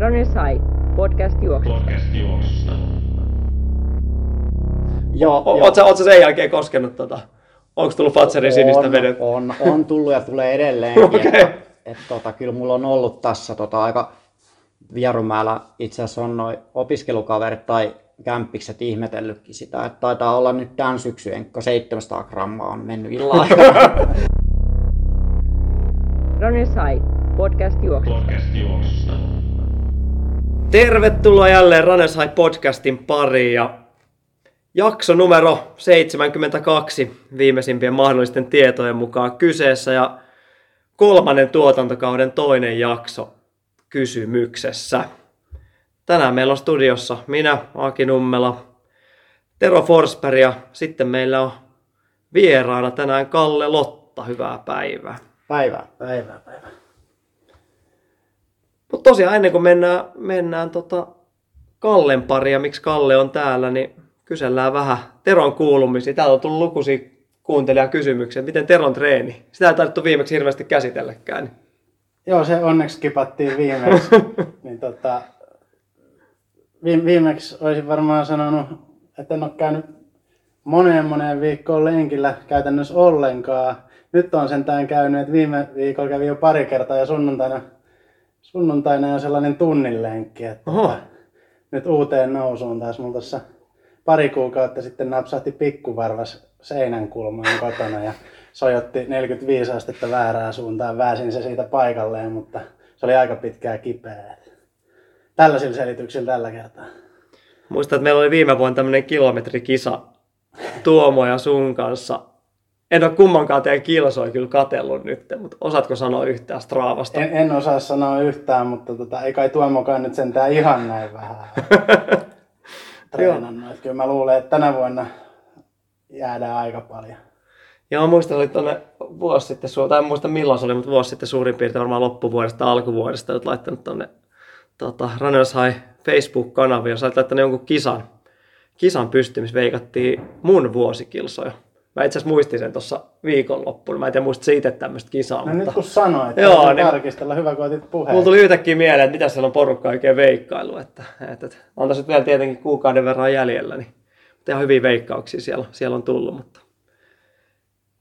Runners High, podcast juoksusta. Ootko sen jälkeen koskenut tota? Onko tullut Fatserin sinistä vedet? On tullut ja tulee edelleenkin. Okay. Kyllä mulla on ollut tässä aika Vierumäellä itse asiassa on noi opiskelukaverit tai kämppikset ihmetellytkin sitä, että taitaa olla nyt tämän syksyn enkka 700 grammaa on mennyt illan aikana. Runners High, podcast juoksusta. Tervetuloa jälleen Runners High podcastin pariin ja jakso numero 72 viimeisimpien mahdollisten tietojen mukaan kyseessä ja kolmannen tuotantokauden toinen jakso kysymyksessä. Tänään meillä on studiossa minä, Aki Nummela, Tero Forsberg ja sitten meillä on vieraana tänään Kalle Lotta. Hyvää päivää. Päivää. Mutta tosiaan ennen kuin mennään Kallen paria, miksi Kalle on täällä, niin kysellään vähän Teron kuulumisia. Täällä on tullut lukuisia kuuntelijakysymyksiä. Miten Teron treeni? Sitä ei tarvittu viimeksi hirveästi käsitelläkään. Joo, se onneksi kipattiin viimeksi. Niin viimeksi olisin varmaan sanonut, että en ole käynyt moneen viikkoon lenkillä käytännössä ollenkaan. Nyt on sentään käynyt, että viime viikolla kävi jo pari kertaa ja sunnuntaina on sellainen tunnin lenkki. Nyt uuteen nousuun taas mulla tuossa pari kuukautta sitten napsahti pikkuvarvas seinän kulmaan kotona ja sojotti 45 astetta väärään suuntaan. Väsin se siitä paikalleen, mutta se oli aika pitkää kipeää. Tällaisilla selityksillä tällä kertaa. Muistan, että meillä oli viime vuonna tämmöinen kilometrikisa Tuomo ja sun kanssa. En ole kummankaan teidän kilsoi kyllä katsellut nyt, mutta osaatko sanoa yhtään Straavasta? En osaa sanoa yhtään, mutta ei kai Tuomokaan nyt sentään ihan näin vähän treenannut. Kyllä mä luulen, että tänä vuonna jäädään aika paljon. Joo, muistan, että oli vuosi sitten, tai en muista milloin se oli, mutta vuosi sitten suurin piirtein varmaan loppuvuodesta, alkuvuodesta olet laittanut tuonne Runners High Facebook-kanavi, jos olet laittanut jonkun kisan pystyyn, missä veikattiin mun vuosikilsoja. Mä itse asiassa muistin sen tuossa viikonloppuun. Mä en tiedä muista itse tämmöistä kisaa. No mutta nyt kun sanoit, joo, niin tarkistella. Hyvä, kun otit puheen. Mulla tuli yhtäkkiä mieleen, että mitä siellä on porukka oikein veikkailu. On tässä nyt vielä tietenkin kuukauden verran jäljellä. Niin ihan hyviä veikkauksia siellä on tullut. Mutta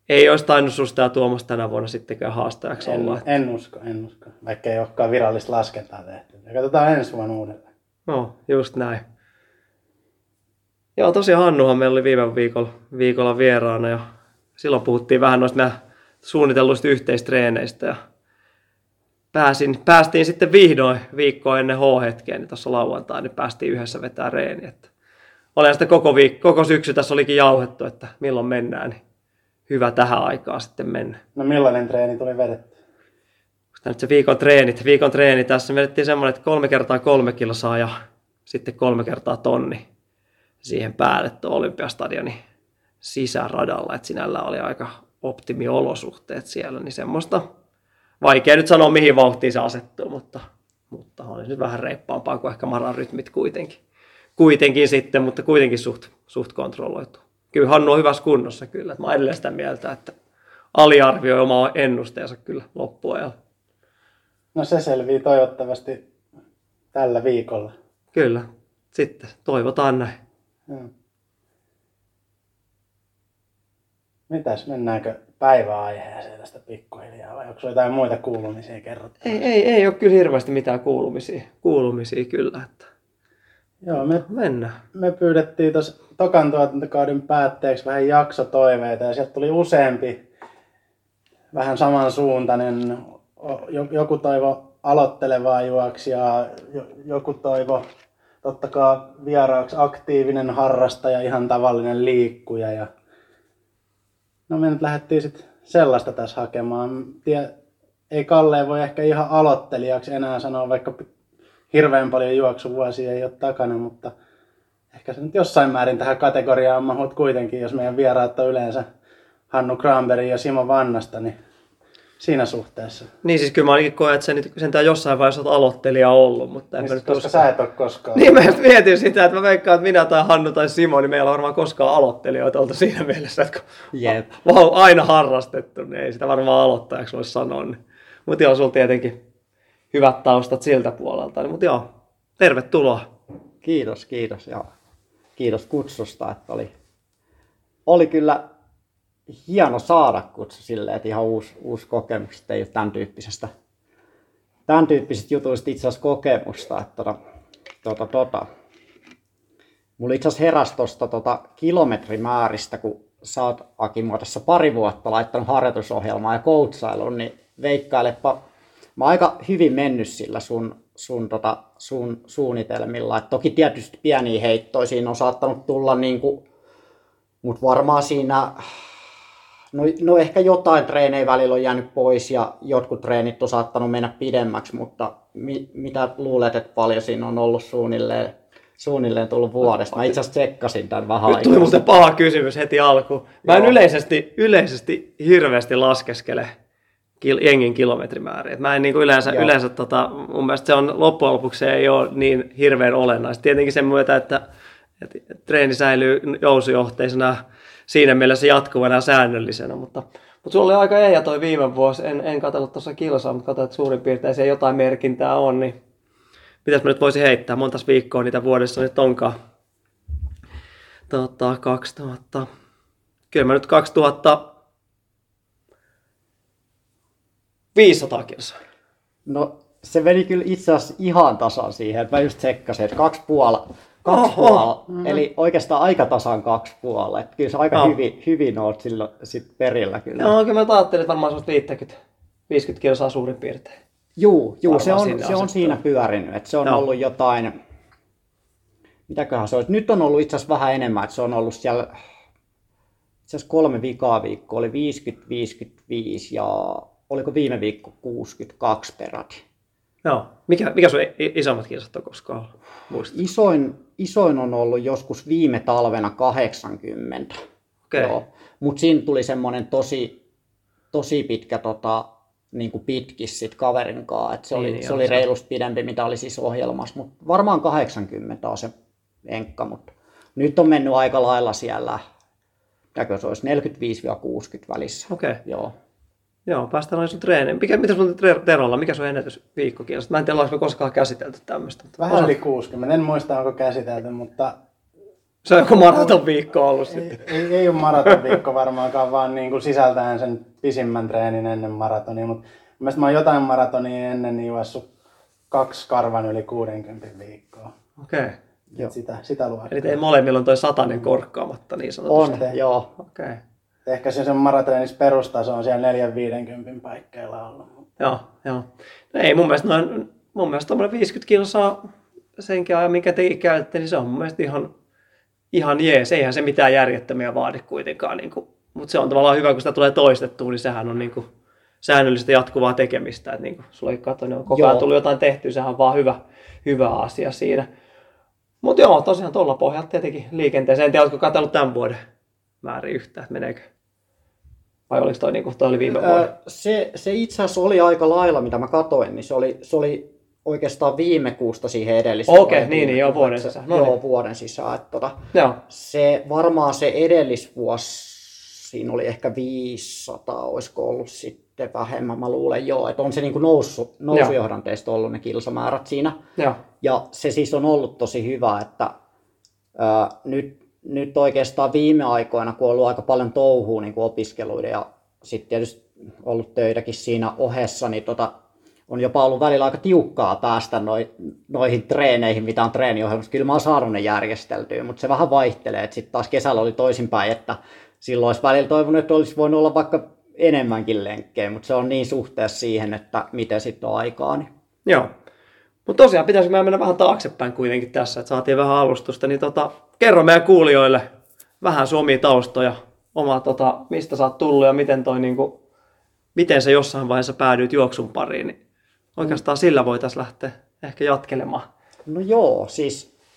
ei olisi tainnut susta ja Tuomas tänä vuonna sittenkään haastajaksi olla. En usko. Vaikka ei olekaan virallista laskentaa tehty. Ja katsotaan ensi vuonna uudelleen. No, just näin. Joo, tosiaan Hannuhan meillä oli viime viikolla vieraana ja silloin puhuttiin vähän noista suunnitelluista yhteistreeneistä ja päästiin sitten vihdoin viikkoa ennen H-hetkeä, niin tuossa lauantaina niin päästiin yhdessä vetämään reeniä. Olen sitä koko syksy tässä olikin jauhettu, että milloin mennään, niin hyvä tähän aikaan sitten mennä. No millainen treeni tuli vedetty? Tämä nyt se viikon treeni tässä. Me vedettiin semmoinen, että 3x3 kilsaa ja sitten 3x tonni. Siihen päälle tuo Olympiastadionin sisäradalla, että sinällä oli aika optimiolosuhteet siellä, niin semmoista, vaikea nyt sanoa mihin vauhtiin se asettuu, mutta oli nyt vähän reippaampaa kuin ehkä maran rytmit kuitenkin sitten, mutta kuitenkin suht kontrolloitu. Kyllä Hannu on hyvässä kunnossa kyllä, että mä edelleen sitä mieltä, että aliarvioi oma ennusteensa kyllä loppuajalla. No se selvii toivottavasti tällä viikolla. Kyllä, sitten toivotaan näin. Hmm. Mitäs, mennäänkö päiväaiheeseen tästä pikkuhiljaa vai onko jotain muita kuulumisia kerrottu? Ei ole kyllä hirveästi mitään kuulumisia kyllä. Että joo, me pyydettiin tuossa tokan tuotantokauden päätteeksi vähän jaksotoiveita ja sieltä tuli useampi vähän samansuuntainen. Joku toivo aloittelevaa juoksijaa, joku toivo totta kai vieraaksi aktiivinen harrastaja, ihan tavallinen liikkuja. Ja no me nyt lähdettiin sitten sellaista tässä hakemaan. Ei Kalleen voi ehkä ihan aloittelijaksi enää sanoa, vaikka hirveän paljon juoksuvuosia ei ole takana, mutta ehkä se nyt jossain määrin tähän kategoriaan mahut kuitenkin, jos meidän vieraat on yleensä Hannu Cranberg ja Simo Vannasta, niin siinä suhteessa. Niin siis kyllä mä ainakin koen, että sentään jossain vaiheessa olet aloittelija ollut. Mutta niin, koska sä et ole koskaan. Niin mä just mietin sitä, että mä veikkaan, että minä tai Hannu tai Simo, niin meillä on varmaan koskaan aloittelijoita oltu siinä mielessä, että kun on aina harrastettu, niin ei sitä varmaan aloittajaksi voi sanoa. Niin. Mutta joo, sulla tietenkin hyvät taustat siltä puolelta. Mutta joo, tervetuloa. Kiitos. Ja kiitos kutsusta, että oli kyllä hieno saada kutsu silleen, että ihan uusi kokemus, että ei ole tämän tyyppisistä jutuista itse asiassa kokemusta. Että mulla itse asiassa heräsi tuosta kilometrimääristä, kun sä oot Aki mua tässä pari vuotta laittanut harjoitusohjelmaa ja coachailuun, niin veikkailepa, mä oon aika hyvin mennyt sillä sun suunnitelmilla. Et toki tietysti pieniä heittoja siinä on saattanut tulla, niinku, mutta varmaan siinä no ehkä jotain treenejä välillä on jäänyt pois ja jotkut treenit on saattanut mennä pidemmäksi, mutta mitä luulet, että paljon siinä on ollut suunnilleen tullut vuodesta? Mä itse asiassa tsekkasin tämän vähän aikaa. Nyt tuli muuten paha kysymys heti alkuun. Mä en yleisesti hirveästi laskeskele jengin kilometrimääriä. Mä en niin yleensä mun mielestä se on loppujen lopuksi ei ole niin hirveän olennaista. Tietenkin sen myötä, että treeni säilyy jousujohteisena siinä mielessä jatkuvana säännöllisenä, mutta sulla oli aika ehjä toi viime vuosi. En katsellut tuossa kilsaa, mutta katsoin, että suurin piirtein se jotain merkintää on, niin mitäs mä nyt voisin heittää? Montas viikkoa niitä vuodessa nyt onkaan? Kyllä mä nyt 2500 kilsaa. No se meni kyllä itse asiassa ihan tasan siihen. Mä just tsekkasin, että 2,5. Mm-hmm. Eli oikeastaan aika tasan 2,5. Että kyllä se aika hyvin oot silloin sit perillä kyllä. No kyllä mä ajattelin, että varmaan se on 50 kilsaa suurin piirtein. Juu, se on siinä pyörinyt, että se on ollut jotain, mitäköhän se olisi, nyt on ollut itse asiassa vähän enemmän, että se on ollut siellä, itse asiassa 3 vikaa viikkoa, oli 50-55 ja oliko viime viikko 62 peräti. Joo, mikä sun isommat kisat on koskaan ollut, muistat? Isoin on ollut joskus viime talvena 80, mutta siinä tuli semmoinen tosi pitkä niinku pitkis sit kaverin kanssa, että se oli reilusti pidempi, mitä oli siis ohjelmassa, mutta varmaan 80 on se enkka, mutta nyt on mennyt aika lailla siellä, mitäkö se olisi, 45-60 välissä. Joo, päästään noin sun treeneen. Mitä sun Terolla, mikä sun ennätys viikkokielessä? Mä en tiedä, olisiko koskaan käsitelty tämmöistä. Vähän yli 60, en muista, onko käsitelty, mutta se on joku maratonviikko ollut sitten. Ei ole maratonviikko varmaankaan, vaan niin kuin sisältäen sen pisimmän treenin ennen maratonia. Mutta mielestäni mä oon jotain maratonia ennen juossut 2 karvan yli 60 viikkoa. Okei. Sitä luokkaa. Eli teillä molemmilla on toi satanen korkkaamatta niin sanotusti. On, joo. Okei. Ehkä sen marateenissa perustaso on siellä 4-50 paikkeilla ollut. Joo. No ei, mun mielestä tuommoinen 50 kilsaa senkin ajan, minkä tekin käytätte, niin se on mun mielestä ihan jees, eihän se mitään järjettömiä vaadi kuitenkaan, niin mutta se on tavallaan hyvä, kun sitä tulee toistettua, niin sehän on niin kuin säännöllistä jatkuvaa tekemistä. Et niin kuin sullakin katsoin, niin on koko ajan tullut jotain tehtyä, sehän on vaan hyvä asia siinä. Mutta joo, tosiaan tuolla pohjalta tietenkin liikenteeseen. En tiedä, oletko katsellut tämän vuoden määrin yhtään, että meneekö? Vai oliko toi, niin kuin, toi oli viime vuoden? Se itse asiassa oli aika lailla, mitä mä katsoin, niin se oli oikeastaan viime kuusta siihen edelliseen. Okei, vuoden sisään. Vuoden sisään. Että se, varmaan se edellisvuosi, siinä oli ehkä 500, olisiko ollut sitten vähemmän, mä luulen että on se niin kuin nousujohdanteista ollut ne kilsamäärät siinä. Joo. Ja se siis on ollut tosi hyvä, että nyt oikeastaan viime aikoina, kun on ollut aika paljon touhua niin kuin opiskeluiden ja sitten tietysti ollut töitäkin siinä ohessa, niin on jopa ollut välillä aika tiukkaa päästä noihin treeneihin, mitä on treeniohjelmassa. Kyllä mä oon saanut ne järjesteltyä, mutta se vähän vaihtelee. Sitten taas kesällä oli toisinpäin, että silloin olisi välillä toivonut, että olisi voinut olla vaikka enemmänkin lenkkejä, mutta se on niin suhteessa siihen, että miten sitten on aikaa. Niin. Joo, mutta tosiaan pitäisikö meidän mennä vähän taaksepäin kuitenkin tässä, että saatiin vähän alustusta. Niin kerro meidän kuulijoille vähän sun omia taustoja, mistä sä oot tullut ja miten sä jossain vaiheessa päädyit juoksun pariin. Niin oikeastaan sillä voitaisiin lähteä ehkä jatkelemaan. No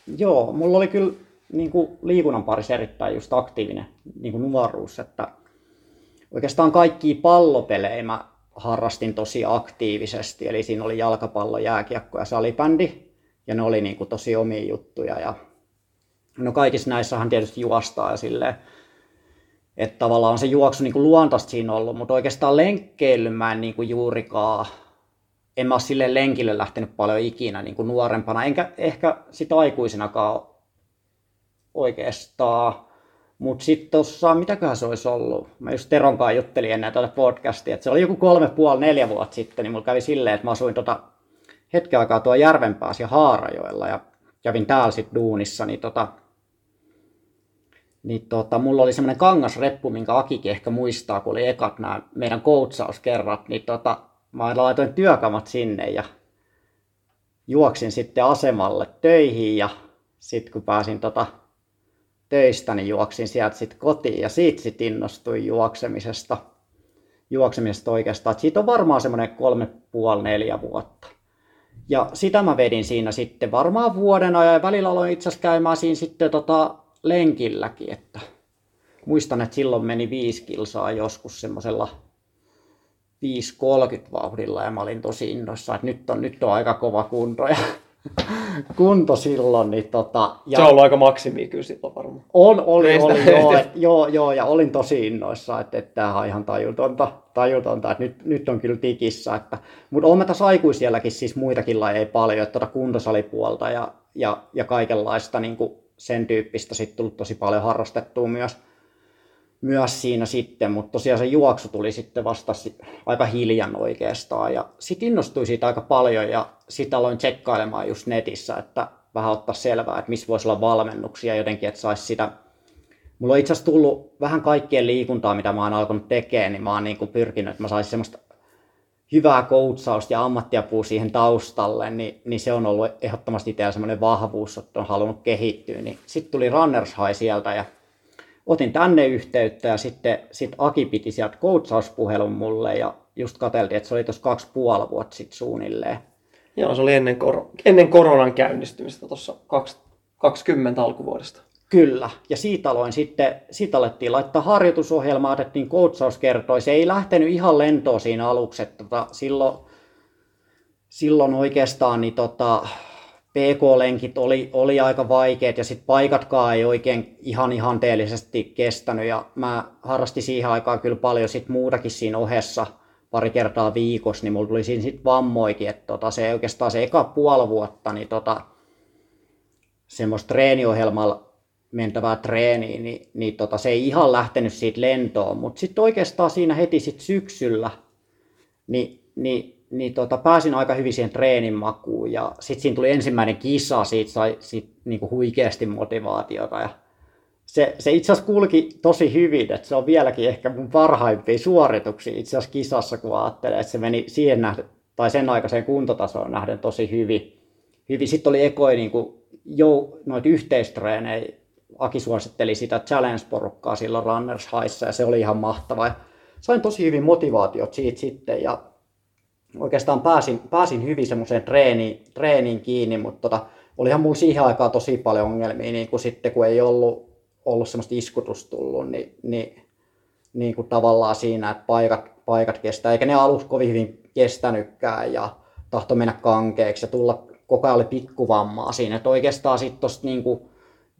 joo, mulla oli kyllä niin kuin liikunnan parissa erittäin just aktiivinen niin kuin nuoruus, että oikeastaan kaikkia pallopelejä mä harrastin tosi aktiivisesti, eli siinä oli jalkapallo, jääkiekko ja salibändi, ja ne oli niin kuin tosi omia juttuja, ja no kaikissa näissähän tietysti juostaa ja silleen, että tavallaan se juoksu niin kuin luontaista siinä ollut, mutta oikeastaan lenkkeily mä en niin kuin juurikaan en mä ole silleen lenkille lähtenyt paljon ikinä niin kuin nuorempana, enkä ehkä sitä aikuisenakaan oikeastaan. Mutta sitten tuossa, mitäköhän se olisi ollut? Mä just Teronkaan juttelin ennen tätä podcastia, että se oli joku 3,5-4 vuotta sitten, niin mulla kävi silleen, että mä asuin hetken aikaa tuolla Järvenpäässä ja Haarajoella ja kävin täällä sitten duunissa, niin mulla oli semmoinen kangasreppu, minkä Akikin ehkä muistaa, kun oli ekat nämä meidän koutsauskerrat, mä laitoin työkamat sinne ja juoksin sitten asemalle töihin ja sitten kun pääsin töistä, niin juoksin sieltä sitten kotiin ja siitä sitten innostuin juoksemisesta oikeastaan. Et siitä on varmaan semmoinen 3,5-4 vuotta. Ja sitä mä vedin siinä sitten varmaan vuoden ajan ja välillä aloin itse asiassa käymään siinä sitten lenkilläkin. Että muistan, että silloin meni 5 kilsaa joskus semmoisella 5.30 vauhdilla ja mä olin tosi innoissa, että nyt on aika kova kunto ja kunto silloin. Ja se on ollut aika maksimia kyllä silloin varmaan. Oli, ja olin tosi innoissa, että tämähän on ihan tajutonta että nyt on kyllä tikissä. Mutta olen mä tässä aikuisielläkin siis muitakin lajeja paljon, että kuntosalipuolta ja kaikenlaista niin kuin sen tyyppistä sitten tullut tosi paljon harrastettua myös siinä sitten, mutta tosiaan se juoksu tuli sitten vasta aika hiljan oikeastaan ja sitten innostui siitä aika paljon ja sitten aloin tsekkailemaan just netissä, että vähän ottaa selvää, että missä voisi olla valmennuksia jotenkin, että saisi sitä. Mulla on itse asiassa tullut vähän kaikkien liikuntaa, mitä mä oon alkanut tekemään, niin mä oon niin kuin pyrkinyt, että mä saisin semmoista hyvää koutsausta ja ammattiapua siihen taustalle, niin se on ollut ehdottomasti itsellä semmoinen vahvuus, että on halunnut kehittyä, niin sitten tuli Runners High sieltä ja otin tänne yhteyttä ja sitten Aki piti sieltä coachauspuhelun mulle ja just katseltiin, että se oli tuossa 2,5 vuotta sitten suunnilleen. Joo, se oli ennen koronan käynnistymistä tuossa 2020 alkuvuodesta. Kyllä, ja siitä alettiin laittaa harjoitusohjelmaa, otettiin coachauskertoja. Se ei lähtenyt ihan lentoon siinä aluksi, että silloin oikeastaan PK-lenkit oli aika vaikeat ja sitten paikatkaan ei oikein ihan ihanteellisesti kestänyt ja mä harrastin siihen aikaan kyllä paljon sit muutakin siinä ohessa pari kertaa viikossa, niin mulla tuli siinä sitten vammoikin, että se oikeastaan se eka puoli vuotta niin semmoista treeniohjelmalla mentävää treeniä, niin se ei ihan lähtenyt siitä lentoon, mutta sitten oikeastaan siinä heti sitten syksyllä niin pääsin aika hyvin siihen treenin makuun ja sitten siinä tuli ensimmäinen kisa, siitä sai niinku huikeasti motivaatiota ja se itse asiassa kulki tosi hyvin, että se on vieläkin ehkä mun parhaimpia suorituksia itse asiassa kisassa, kun ajattelee, että se meni siihen nähden, tai sen aikaiseen kuntotasoon nähden tosi hyvin. Sitten oli ekoi niinku noita yhteistreenejä, Aki suositteli sitä challenge-porukkaa silloin Runners Highissa ja se oli ihan mahtavaa ja sain tosi hyvin motivaatiot siitä sitten ja oikeastaan pääsin hyvin semmoiseen treeniin kiinni, mutta olihan mulla siihen aikaan tosi paljon ongelmia, niin kuin sitten kun ei ollut semmoista iskutusta tullut, niin kuin tavallaan siinä, että paikat kestää, eikä ne aluksi kovin hyvin kestänytkään ja tahto mennä kankeeksi ja tulla koko ajan oli pikkuvammaa siinä, että oikeastaan sitten tuosta niin kuin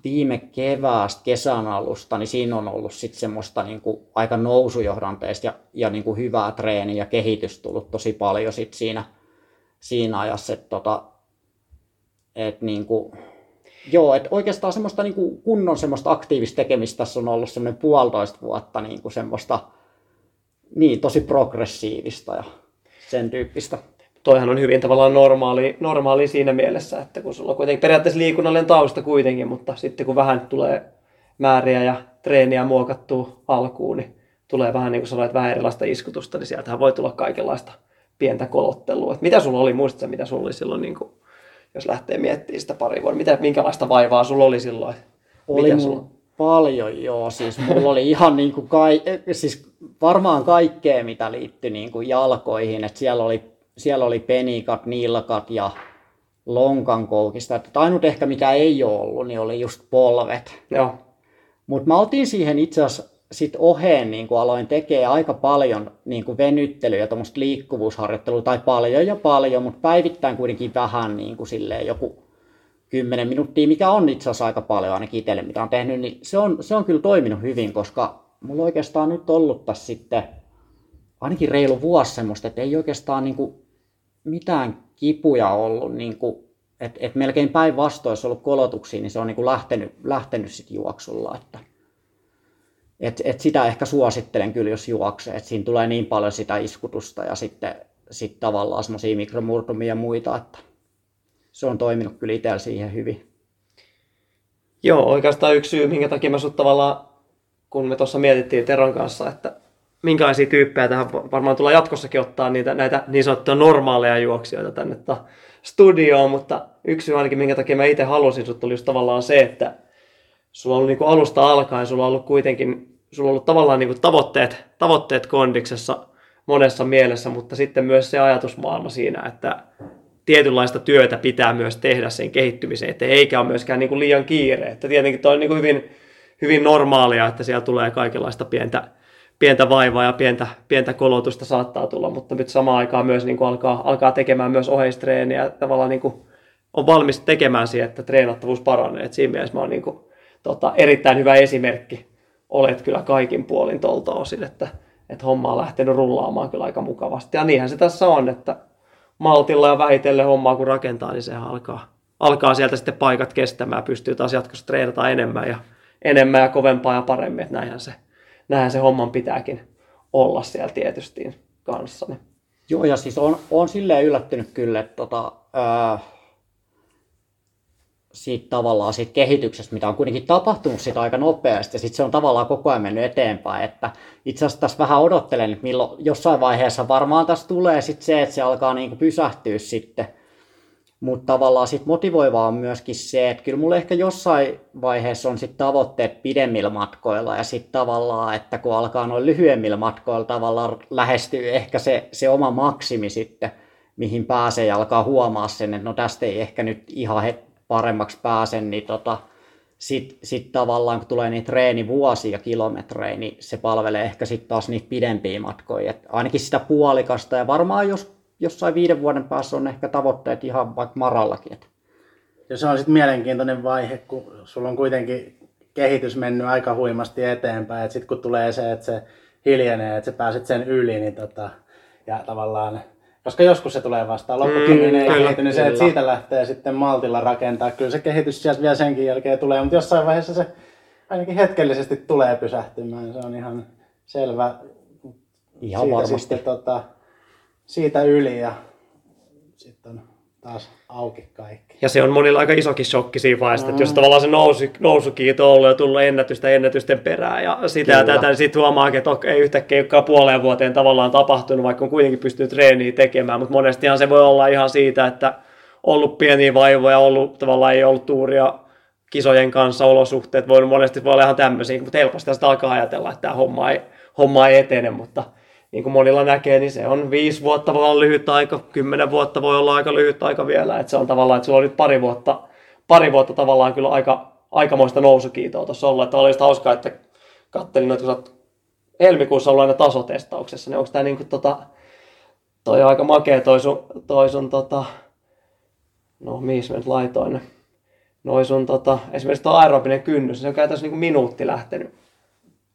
viime keväästä kesän alusta, niin siinä on ollut sitten semmoista niinku aika nousujohdanteista ja niinku hyvää treeniä ja kehitystä tullut tosi paljon sit siinä ajassa, että niinku, et oikeastaan semmoista niinku kunnon semmoista aktiivista tekemistä tässä on ollut semmoinen 1,5 vuotta niinku semmoista niin tosi progressiivista ja sen tyyppistä. Toihan on hyvin tavallaan normaali siinä mielessä, että kun sulla on kuitenkin periaatteessa liikunnallinen tausta kuitenkin, mutta sitten kun vähän tulee määriä ja treeniä muokattua alkuun, niin tulee vähän niin kuin sanoit, vähän erilaista iskutusta, niin sieltähän voi tulla kaikenlaista pientä kolottelua. Et mitä sulla oli, muistatko mitä sulla oli silloin, niin kuin, jos lähtee miettimään sitä pari vuotta, minkälaista vaivaa sulla oli silloin? Paljon joo, siis mulla oli ihan niinku siis varmaan kaikkea mitä liittyi niinku jalkoihin, että siellä oli penikat, nilkat ja lonkankoukista. Että ainut ehkä mikä ei ole ollut, niin oli just polvet. Mutta mä otin siihen itse asiassa sit oheen, niin kun aloin tekemään aika paljon niin venyttelyä ja tuommoista liikkuvuusharjoittelua, tai paljon, mutta päivittäin kuitenkin vähän niin kuin silleen joku 10 minuuttia, mikä on itse asiassa aika paljon ainakin itselle, mitä on tehnyt, niin se on kyllä toiminut hyvin, koska mulla oikeastaan nyt ollut tässä sitten ainakin reilu vuosi semmoista, että ei oikeastaan niin kuin mitään kipuja ollut, niin kuin, et melkein päinvastoin, jos on ollut kolotuksia, niin se on niin kuin lähtenyt sit juoksulla. Et sitä ehkä suosittelen kyllä, jos juoksee, että siinä tulee niin paljon sitä iskutusta ja sitten tavallaan semmoisia mikromurtumia ja muita, että se on toiminut kyllä itsellä siihen hyvin. Joo, oikeastaan yksi syy, minkä takia mä sut tavallaan, kun me tuossa mietittiin Teron kanssa, että minkälaisia tyyppejä tähän varmaan tulee jatkossakin ottaa näitä niin sanottuja normaaleja juoksijoita tänne studioon, mutta yksi syy ainakin, minkä takia mä itse halusin sut, oli just tavallaan se, että sulla on ollut niinku alusta alkaen, sulla on ollut tavallaan niinku tavoitteet kondiksessa monessa mielessä, mutta sitten myös se ajatusmaailma siinä, että tietynlaista työtä pitää myös tehdä sen kehittymiseen, että eikä ole myöskään niinku liian kiire. Että tietenkin tuo on niinku hyvin normaalia, että siellä tulee kaikenlaista pientä vaivaa ja pientä kolotusta saattaa tulla, mutta nyt samaan aikaan myös niinku alkaa tekemään myös oheistreeniä ja tavallaan niinku on valmis tekemään siihen, että treenattavuus paranee. Et siinä mielessä mä oon niinku, erittäin hyvä esimerkki. Olet kyllä kaikin puolin tuolta osin, että homma on lähtenyt rullaamaan kyllä aika mukavasti. Ja niinhän se tässä on, että maltilla ja vähitellen hommaa kun rakentaa, niin sehän alkaa sieltä sitten paikat kestämään. Pystyy taas jatkossa treenata enemmän ja kovempaa ja paremmin. Että näinhän se homman pitääkin olla siellä tietysti kanssani. Joo, ja siis on silleen yllättynyt kyllä, että siitä tavallaan siitä kehityksestä, mitä on kuitenkin tapahtunut sitä aika nopeasti, ja sitten se on tavallaan koko ajan mennyt eteenpäin, että itse asiassa tässä vähän odottelen, että milloin jossain vaiheessa varmaan tässä tulee sitten se, että se alkaa niinku pysähtyä sitten, mutta tavallaan sitten motivoivaa on myöskin se, että kyllä mulla ehkä jossain vaiheessa on sitten tavoitteet pidemmillä matkoilla, ja sitten tavallaan, että kun alkaa noin lyhyemmillä matkoilla tavallaan lähestyy ehkä se oma maksimi sitten, mihin pääsee ja alkaa huomaa sen, että no tästä ei ehkä nyt ihan paremmaksi pääsen, niin sit tavallaan kun tulee niitä treenivuosia ja kilometrejä, niin se palvelee ehkä sitten taas niitä pidempiä matkoja. Et ainakin sitä puolikasta ja varmaan jossain 5 vuoden päässä on ehkä tavoitteet ihan vaikka marallakin. Ja se on sitten mielenkiintoinen vaihe, kun sulla on kuitenkin kehitys mennyt aika huimasti eteenpäin, että sitten kun tulee se, että se hiljenee, että sä pääset sen yli, niin ja tavallaan koska joskus se tulee vastaan, loppukin ei kehity, niin se, että siitä lähtee sitten maltilla rakentaa. Kyllä se kehitys sieltä vielä senkin jälkeen tulee, mutta jossain vaiheessa se ainakin hetkellisesti tulee pysähtymään. Se on ihan selvä. Ihan siitä varmasti. Sitten, siitä yli ja sitten on taas auki kaikki. Ja se on monilla aika isokin shokki siinä vaiheessa, että jos tavallaan se nousukiito on ollut ja tullut ennätysten perään ja sitä ja tätä, niin sitten huomaa, että ei yhtäkkiä puoleen vuoteen tavallaan tapahtunut, vaikka on kuitenkin pystynyt treeniä tekemään, mutta monestihan se voi olla ihan siitä, että ollut pieniä vaivoja, tavallaan ei ollut tuuria kisojen kanssa, olosuhteet voi monesti olla ihan tämmöisiä, mutta helposti sitä alkaa ajatella, että tämä homma ei etene, mutta niin kuin monilla näkee, niin se on 5 vuotta voi olla lyhyt aika, 10 vuotta voi olla aika lyhyt aika vielä. Että se on tavallaan, että sulla on nyt pari vuotta tavallaan kyllä aikamoista nousukiitoa tuossa ollut. Että oli just hauskaa, että kattelin, että kun sä oot helmikuussa ollut aina tasotestauksessa, niin onko tää niinku toi aika makea toi sun no mihin mä nyt laitoin, noi sun esimerkiksi toi aerobinen kynnys, se on käytännössä niinku minuutti lähtenyt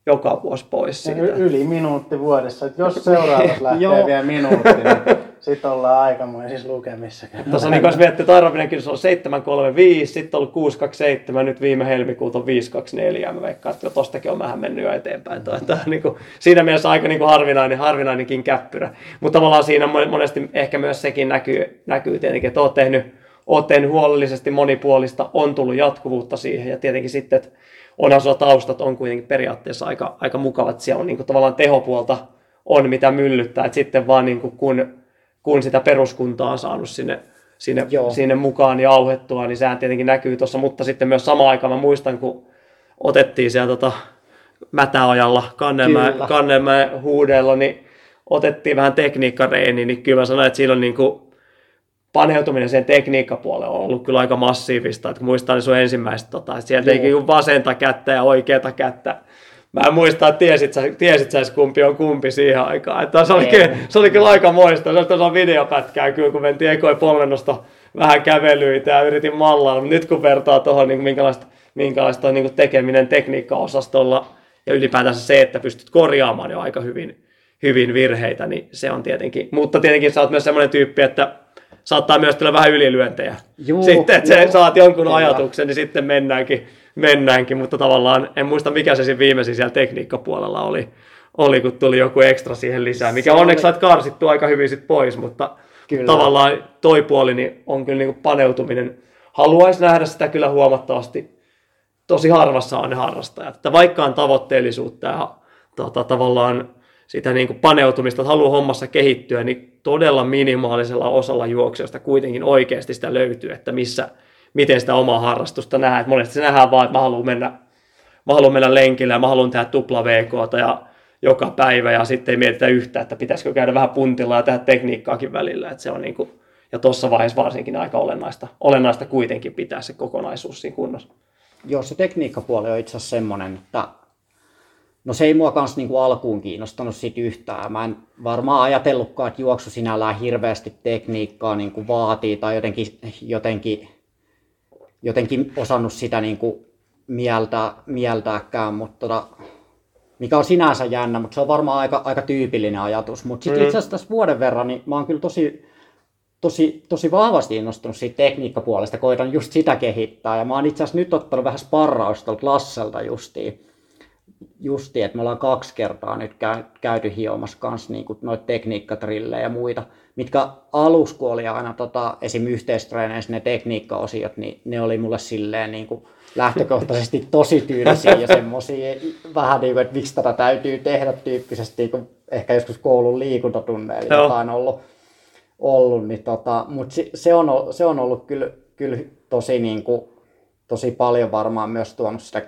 joka vuosi pois siitä. Yli minuutti vuodessa. Jos seuraavaksi lähtee vielä minuutti, niin sitten ollaan aikamoisissa lukemissa. Tuossa niin olisi miettinyt, että aerobinenkin on 735, sitten on ollut 627, nyt viime helmikuuta on 524. Mä veikkaan, että tostakin on vähän mennyt jo eteenpäin. Siinä mielessä aika harvinainenkin käppyrä. Mutta tavallaan siinä monesti ehkä myös sekin näkyy tietenkin, että oot tehnyt huolellisesti monipuolista, on tullut jatkuvuutta siihen ja tietenkin sitten, että onhan sulla taustat on kuitenkin periaatteessa aika mukavat. Siellä on niin kuin, tavallaan tehopuolta on mitä myllyttää. Et sitten vaan niin kuin, kun sitä peruskuntaa on saanut sinne mukaan ja auhettua, niin sehän tietenkin näkyy tuossa. Mutta sitten myös samaan aikaan mä muistan, kun otettiin siellä Mätäojalla Kannelmäen huudella, niin otettiin vähän tekniikkareeni, niin kyllä mä sanoin, että silloin niin kuin paneutuminen sen tekniikkapuolelle on ollut kyllä aika massiivista, että muistan sun ensimmäistä, että sieltä ei vasenta kättä ja oikeata kättä. Mä en muista, että tiesit sä kumpi on kumpi siihen aikaan. Että se oli kyllä aika moista. Se oli tuossa videopätkää kyllä, kun mentiin ekoi polvennosta vähän kävelyitä ja yritin mallaa. Mutta nyt kun vertaa tuohon, niin minkälaista niin tekeminen tekniikkaosastolla ja ylipäätänsä se, että pystyt korjaamaan jo aika hyvin virheitä, niin se on tietenkin. Mutta tietenkin sä oot myös semmoinen tyyppi, että saattaa myös tulla vähän ylilyöntejä. Juu, sitten, että se saat jonkun ajatuksen, niin sitten mennäänkin. Mutta tavallaan en muista, mikä se siinä viimeisin siellä tekniikkapuolella oli, kun tuli joku ekstra siihen lisää, mikä se onneksi sait karsittua aika hyvin sit pois, mutta kyllä. Tavallaan toi puoli niin on kyllä niin kuin paneutuminen. Haluaisi nähdä sitä kyllä huomattavasti. Tosi harvassa on ne harrastajat. Että vaikka on tavoitteellisuutta ja tavallaan sitä niin kuin paneutumista, että haluaa hommassa kehittyä, niin todella minimaalisella osalla juoksijoista kuitenkin oikeasti sitä löytyy, että miten sitä omaa harrastusta nähdään. Et monesti se nähdään vaan, että mä haluan mennä lenkillä ja mä haluan tehdä tupla-VK:ta ja joka päivä, ja sitten ei mietitä yhtään, että pitäisikö käydä vähän puntilla ja tehdä tekniikkaakin välillä. Että se on niin kuin, ja tuossa vaiheessa varsinkin aika olennaista kuitenkin pitää se kokonaisuus siinä kunnossa. Joo, se tekniikkapuoli on itse asiassa semmoinen, että no se ei mua kanssa niin kuin alkuun kiinnostanut siitä yhtään. Mä en varmaan ajatellutkaan, että juoksu sinällään hirveästi tekniikkaa niin kuin vaatii tai jotenkin osannut sitä niin kuin mieltääkään, mutta mikä on sinänsä jännä, mutta se on varmaan aika tyypillinen ajatus. Mutta sitten itse asiassa tässä vuoden verran niin mä oon kyllä tosi vahvasti innostunut siitä tekniikkapuolesta, koitan just sitä kehittää. Ja mä oon itse asiassa nyt ottanut vähän sparrausta tuolta Lasselta justiin, että me ollaan 2 kertaa nyt käyty hiomassa kanssa niin kuin noita tekniikkatrillejä ja muita, mitkä aluksi, kun oli aina esim. Yhteistreeneissä ne tekniikkaosiot, niin ne oli mulle silleen niin kuin lähtökohtaisesti tosi tyylisiä ja semmoisia vähän niin kuin, että miksi tätä täytyy tehdä tyyppisesti, kun ehkä joskus koulun liikuntatunneilla jotain ollut niin mutta se on ollut kyllä tosi niin kuin, tosi paljon varmaan myös tuonut sitä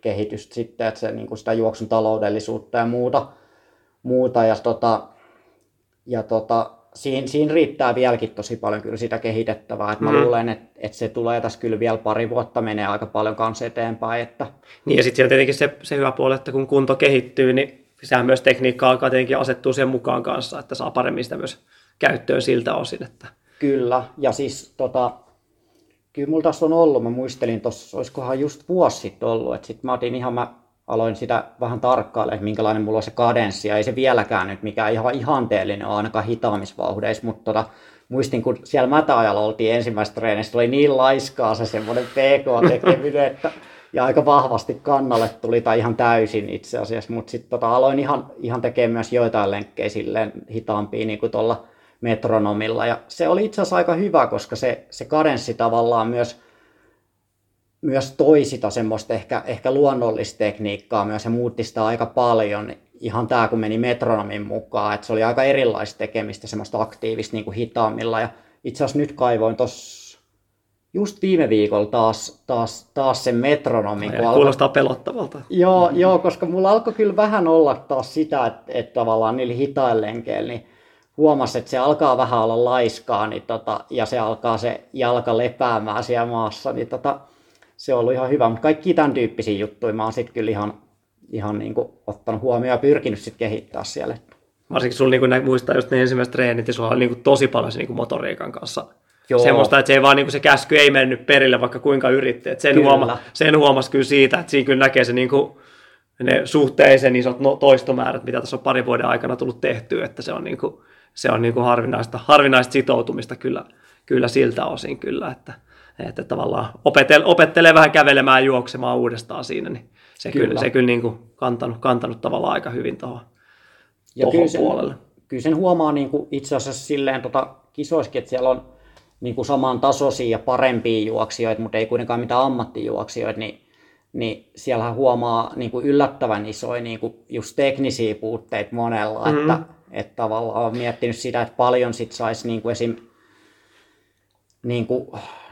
kehitystä sitten, että se niin kuin sitä juoksun taloudellisuutta ja muuta ja siinä riittää vieläkin tosi paljon kyllä sitä kehitettävää. Mä luulen, että se tulee tässä kyllä vielä 2 vuotta menee aika paljon kanssa eteenpäin. Että... Niin ja sitten siellä tietenkin se hyvä puoli, että kun kunto kehittyy, niin sehän myös tekniikka alkaa tietenkin asettua sen mukaan kanssa, että saa paremmin sitä myös käyttöön siltä osin. Että... Kyllä, ja siis kyllä mulla tässä on ollut, mä muistelin tuossa, olisikohan just vuosi sitten ollut, että sitten mä aloin sitä vähän tarkkailemaan, että minkälainen mulla on se kadenssi, ja ei se vieläkään nyt mikään ihan ihanteellinen ole ainakaan hitaamisvauhdeissa, mutta muistin, kun siellä mätäajalla oltiin ensimmäisessä treenissä, oli niin laiskaa se semmoinen PK-tekeminen, että ja aika vahvasti kannalle tuli, tai ihan täysin itse asiassa, mutta sitten aloin ihan tekemään myös joitain lenkkejä silleen hitaampia, niin kuin tuolla metronomilla, ja se oli itse asiassa aika hyvä, koska se kadenssi tavallaan myös toi sitä semmoista ehkä luonnollista tekniikkaa myös, ja muutti sitä aika paljon, ihan tämä kun meni metronomin mukaan, että se oli aika erilaista tekemistä, semmoista aktiivista niin kuin hitaammilla, ja itse asiassa nyt kaivoin tuossa just viime viikolla taas sen metronomin. Kuulostaa pelottavalta. Joo, koska mulla alkoi kyllä vähän olla taas sitä, että tavallaan niillä hitaillenkeillä, niin huomasi, että se alkaa vähän olla laiskaa niin ja se alkaa se jalka lepäämään siellä maassa, niin se on ollut ihan hyvä. Mutta kaikki tämän tyyppisiä juttuja mä oon sitten kyllä ihan niin kuin ottanut huomioon ja pyrkinyt sitten kehittää siellä. Varsinkin sulla niin muistaa just ne ensimmäiset treenit ja sulla oli niin tosi paljon se niin motoriikan kanssa. Joo. Semmoista, että se, ei vaan, niin kuin se käsky ei mennyt perille vaikka kuinka yritti. Et sen huomasi kyllä siitä, että siinä kyllä näkee se... Niin kuin ne suhteellisen isot toistomäärät, mitä tässä on 2 vuoden aikana tullut tehtyä, että se on niinku harvinaista sitoutumista kyllä siltä osin kyllä, että tavallaan opettelee vähän kävelemään ja juoksemaan uudestaan siinä, niin se kyllä niinku kantanut tavallaan aika hyvin tohon puolelle. Kyllä sen huomaa niinku itse asiassa silleen kisoissakin, että siellä on niinku saman tasoisia ja parempia juoksijoita, mutta ei kuitenkaan mitään ammattijuoksijoita, niin siellähän huomaa niin kuin yllättävän isoja niin kuin just teknisiä puutteita monella, että tavallaan olen miettinyt sitä, että paljon sit saisi niin kuin esim.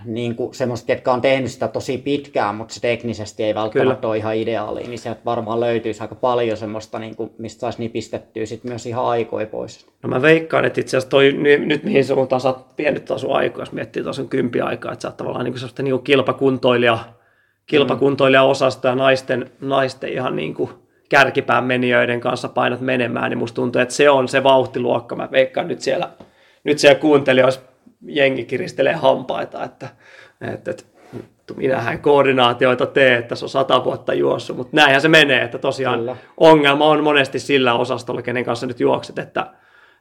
Niin kuin semmoiset, ketkä on tehnyt sitä tosi pitkään, mutta se teknisesti ei välttämättä ole ihan ideaalia, niin sieltä varmaan löytyisi aika paljon semmoista, niin kuin, mistä saisi nipistettyä sit myös ihan aikoja pois. No mä veikkaan, että itse asiassa toi nyt mihin suuntaan sä oot vienyt tuon sun aikaa, jos miettii tuon sun 10 aikaa, että sä oot tavallaan niin kuin semmoista niin kuin kilpakuntoilijaosasta ja naisten ihan niin kuin kärkipään menijöiden kanssa painat menemään, niin musta tuntuu, että se on se vauhtiluokka. Mä veikkaan nyt siellä kuuntelijoissa jengi kiristelee hampaita, että minähän koordinaatioita tee, että se on 100 vuotta juossut, mutta näinhän se menee, että tosiaan ongelma on monesti sillä osastolla, kenen kanssa nyt juokset, että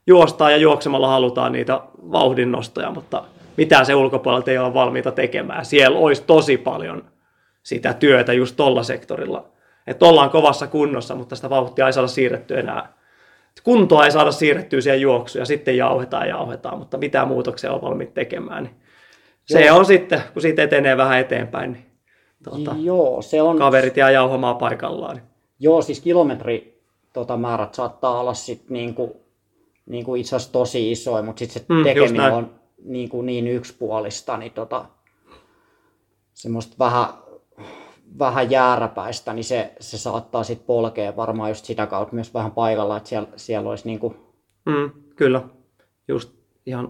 juostaan ja juoksemalla halutaan niitä vauhdinnostoja, mutta mitään se ulkopuolelta ei ole valmiita tekemään. Siellä olisi tosi paljon sitä työtä just tuolla sektorilla. Että ollaan kovassa kunnossa, mutta sitä vauhtia ei saada siirrettyä enää. Kuntoa ei saada siirrettyä siihen juoksuun ja sitten jauhetaan, mutta mitään muutoksia on valmiit tekemään. Niin se on sitten, kun siitä etenee vähän eteenpäin, niin se on... kaverit jää jauhamaan paikallaan. Joo, siis kilometrimäärät saattaa olla sitten niinku itse asiassa tosi isoja, mutta sitten se tekeminen on niinku niin yksipuolista, niin semmoista vähän jääräpäistä, niin se saattaa sitten polkea varmaan just sitä kautta myös vähän paikalla, että siellä olisi niinku... kyllä, just ihan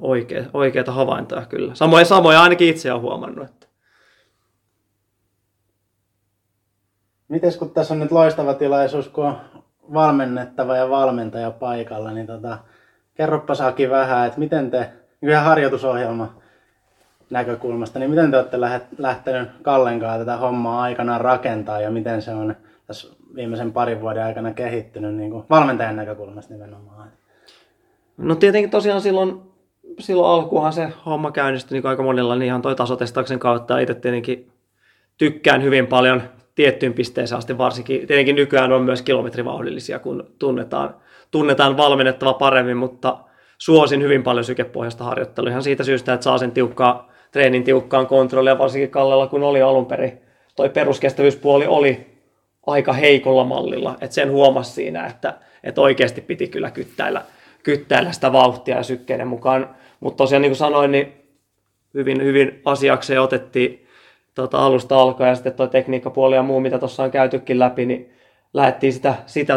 oikeita havaintoja kyllä. Samoja ainakin itse olen huomannut, että... Mites kun tässä on nyt loistava tilaisuus, kun on valmennettava ja valmentaja paikalla, niin kerroppas Aki vähän, että miten te, ihan harjoitusohjelman näkökulmasta, niin miten te olette lähtenyt Kallenkaan tätä hommaa aikanaan rakentaa ja miten se on tässä viimeisen parin vuoden aikana kehittynyt niin kuin valmentajan näkökulmasta nimenomaan? No tietenkin tosiaan silloin alkuunhan se homma käynnistyi niin aika monilla, niin ihan toi tasotestauksen kautta ja itse tietenkin tykkään hyvin paljon tiettyyn pisteeseen asti, varsinkin tietenkin nykyään on myös kilometrivauhdillisia, kun tunnetaan valmennettava paremmin, mutta suosin hyvin paljon sykepohjasta harjoittelua ihan siitä syystä, että saa sen treenin tiukkaan kontrollia, varsinkin Kallella, kun oli alun perin. Toi peruskestävyyspuoli oli aika heikolla mallilla, että sen huomasi siinä, että oikeasti piti kyllä kyttäillä sitä vauhtia ja sykkeiden mukaan, mutta tosiaan niin kuin sanoin, niin hyvin asiakseen otettiin alusta alkaen ja sitten tuo tekniikkapuoli ja muu, mitä tuossa on käytykin läpi, niin lähdettiin sitä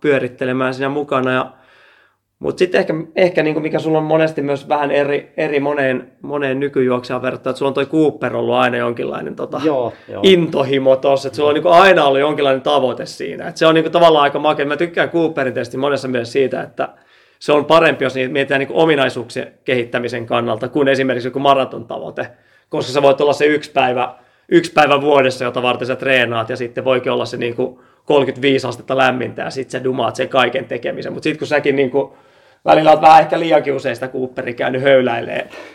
pyörittelemään siinä mukana. Mutta sitten ehkä niinku mikä sulla on monesti myös vähän eri moneen nykyjuoksijaan verrattuna, että sulla on toi Cooper ollut aina jonkinlainen intohimo tossa, että sulla on niinku aina ollut jonkinlainen tavoite siinä. Et se on niinku tavallaan aika makea. Mä tykkään Cooperin tietysti monessa mielessä siitä, että se on parempi, jos niitä mietitään niinku ominaisuuksien kehittämisen kannalta kuin esimerkiksi joku maraton tavoite. Koska sä voit olla se yksi päivä vuodessa, jota varten sä treenaat, ja sitten voikin olla se niin kuin 35 astetta lämmintä, ja sitten sä dumaat sen kaiken tekemisen. Mutta sitten kun säkin niin kuin, välillä oot vähän ehkä liiankin usein sitä Cooperia käynyt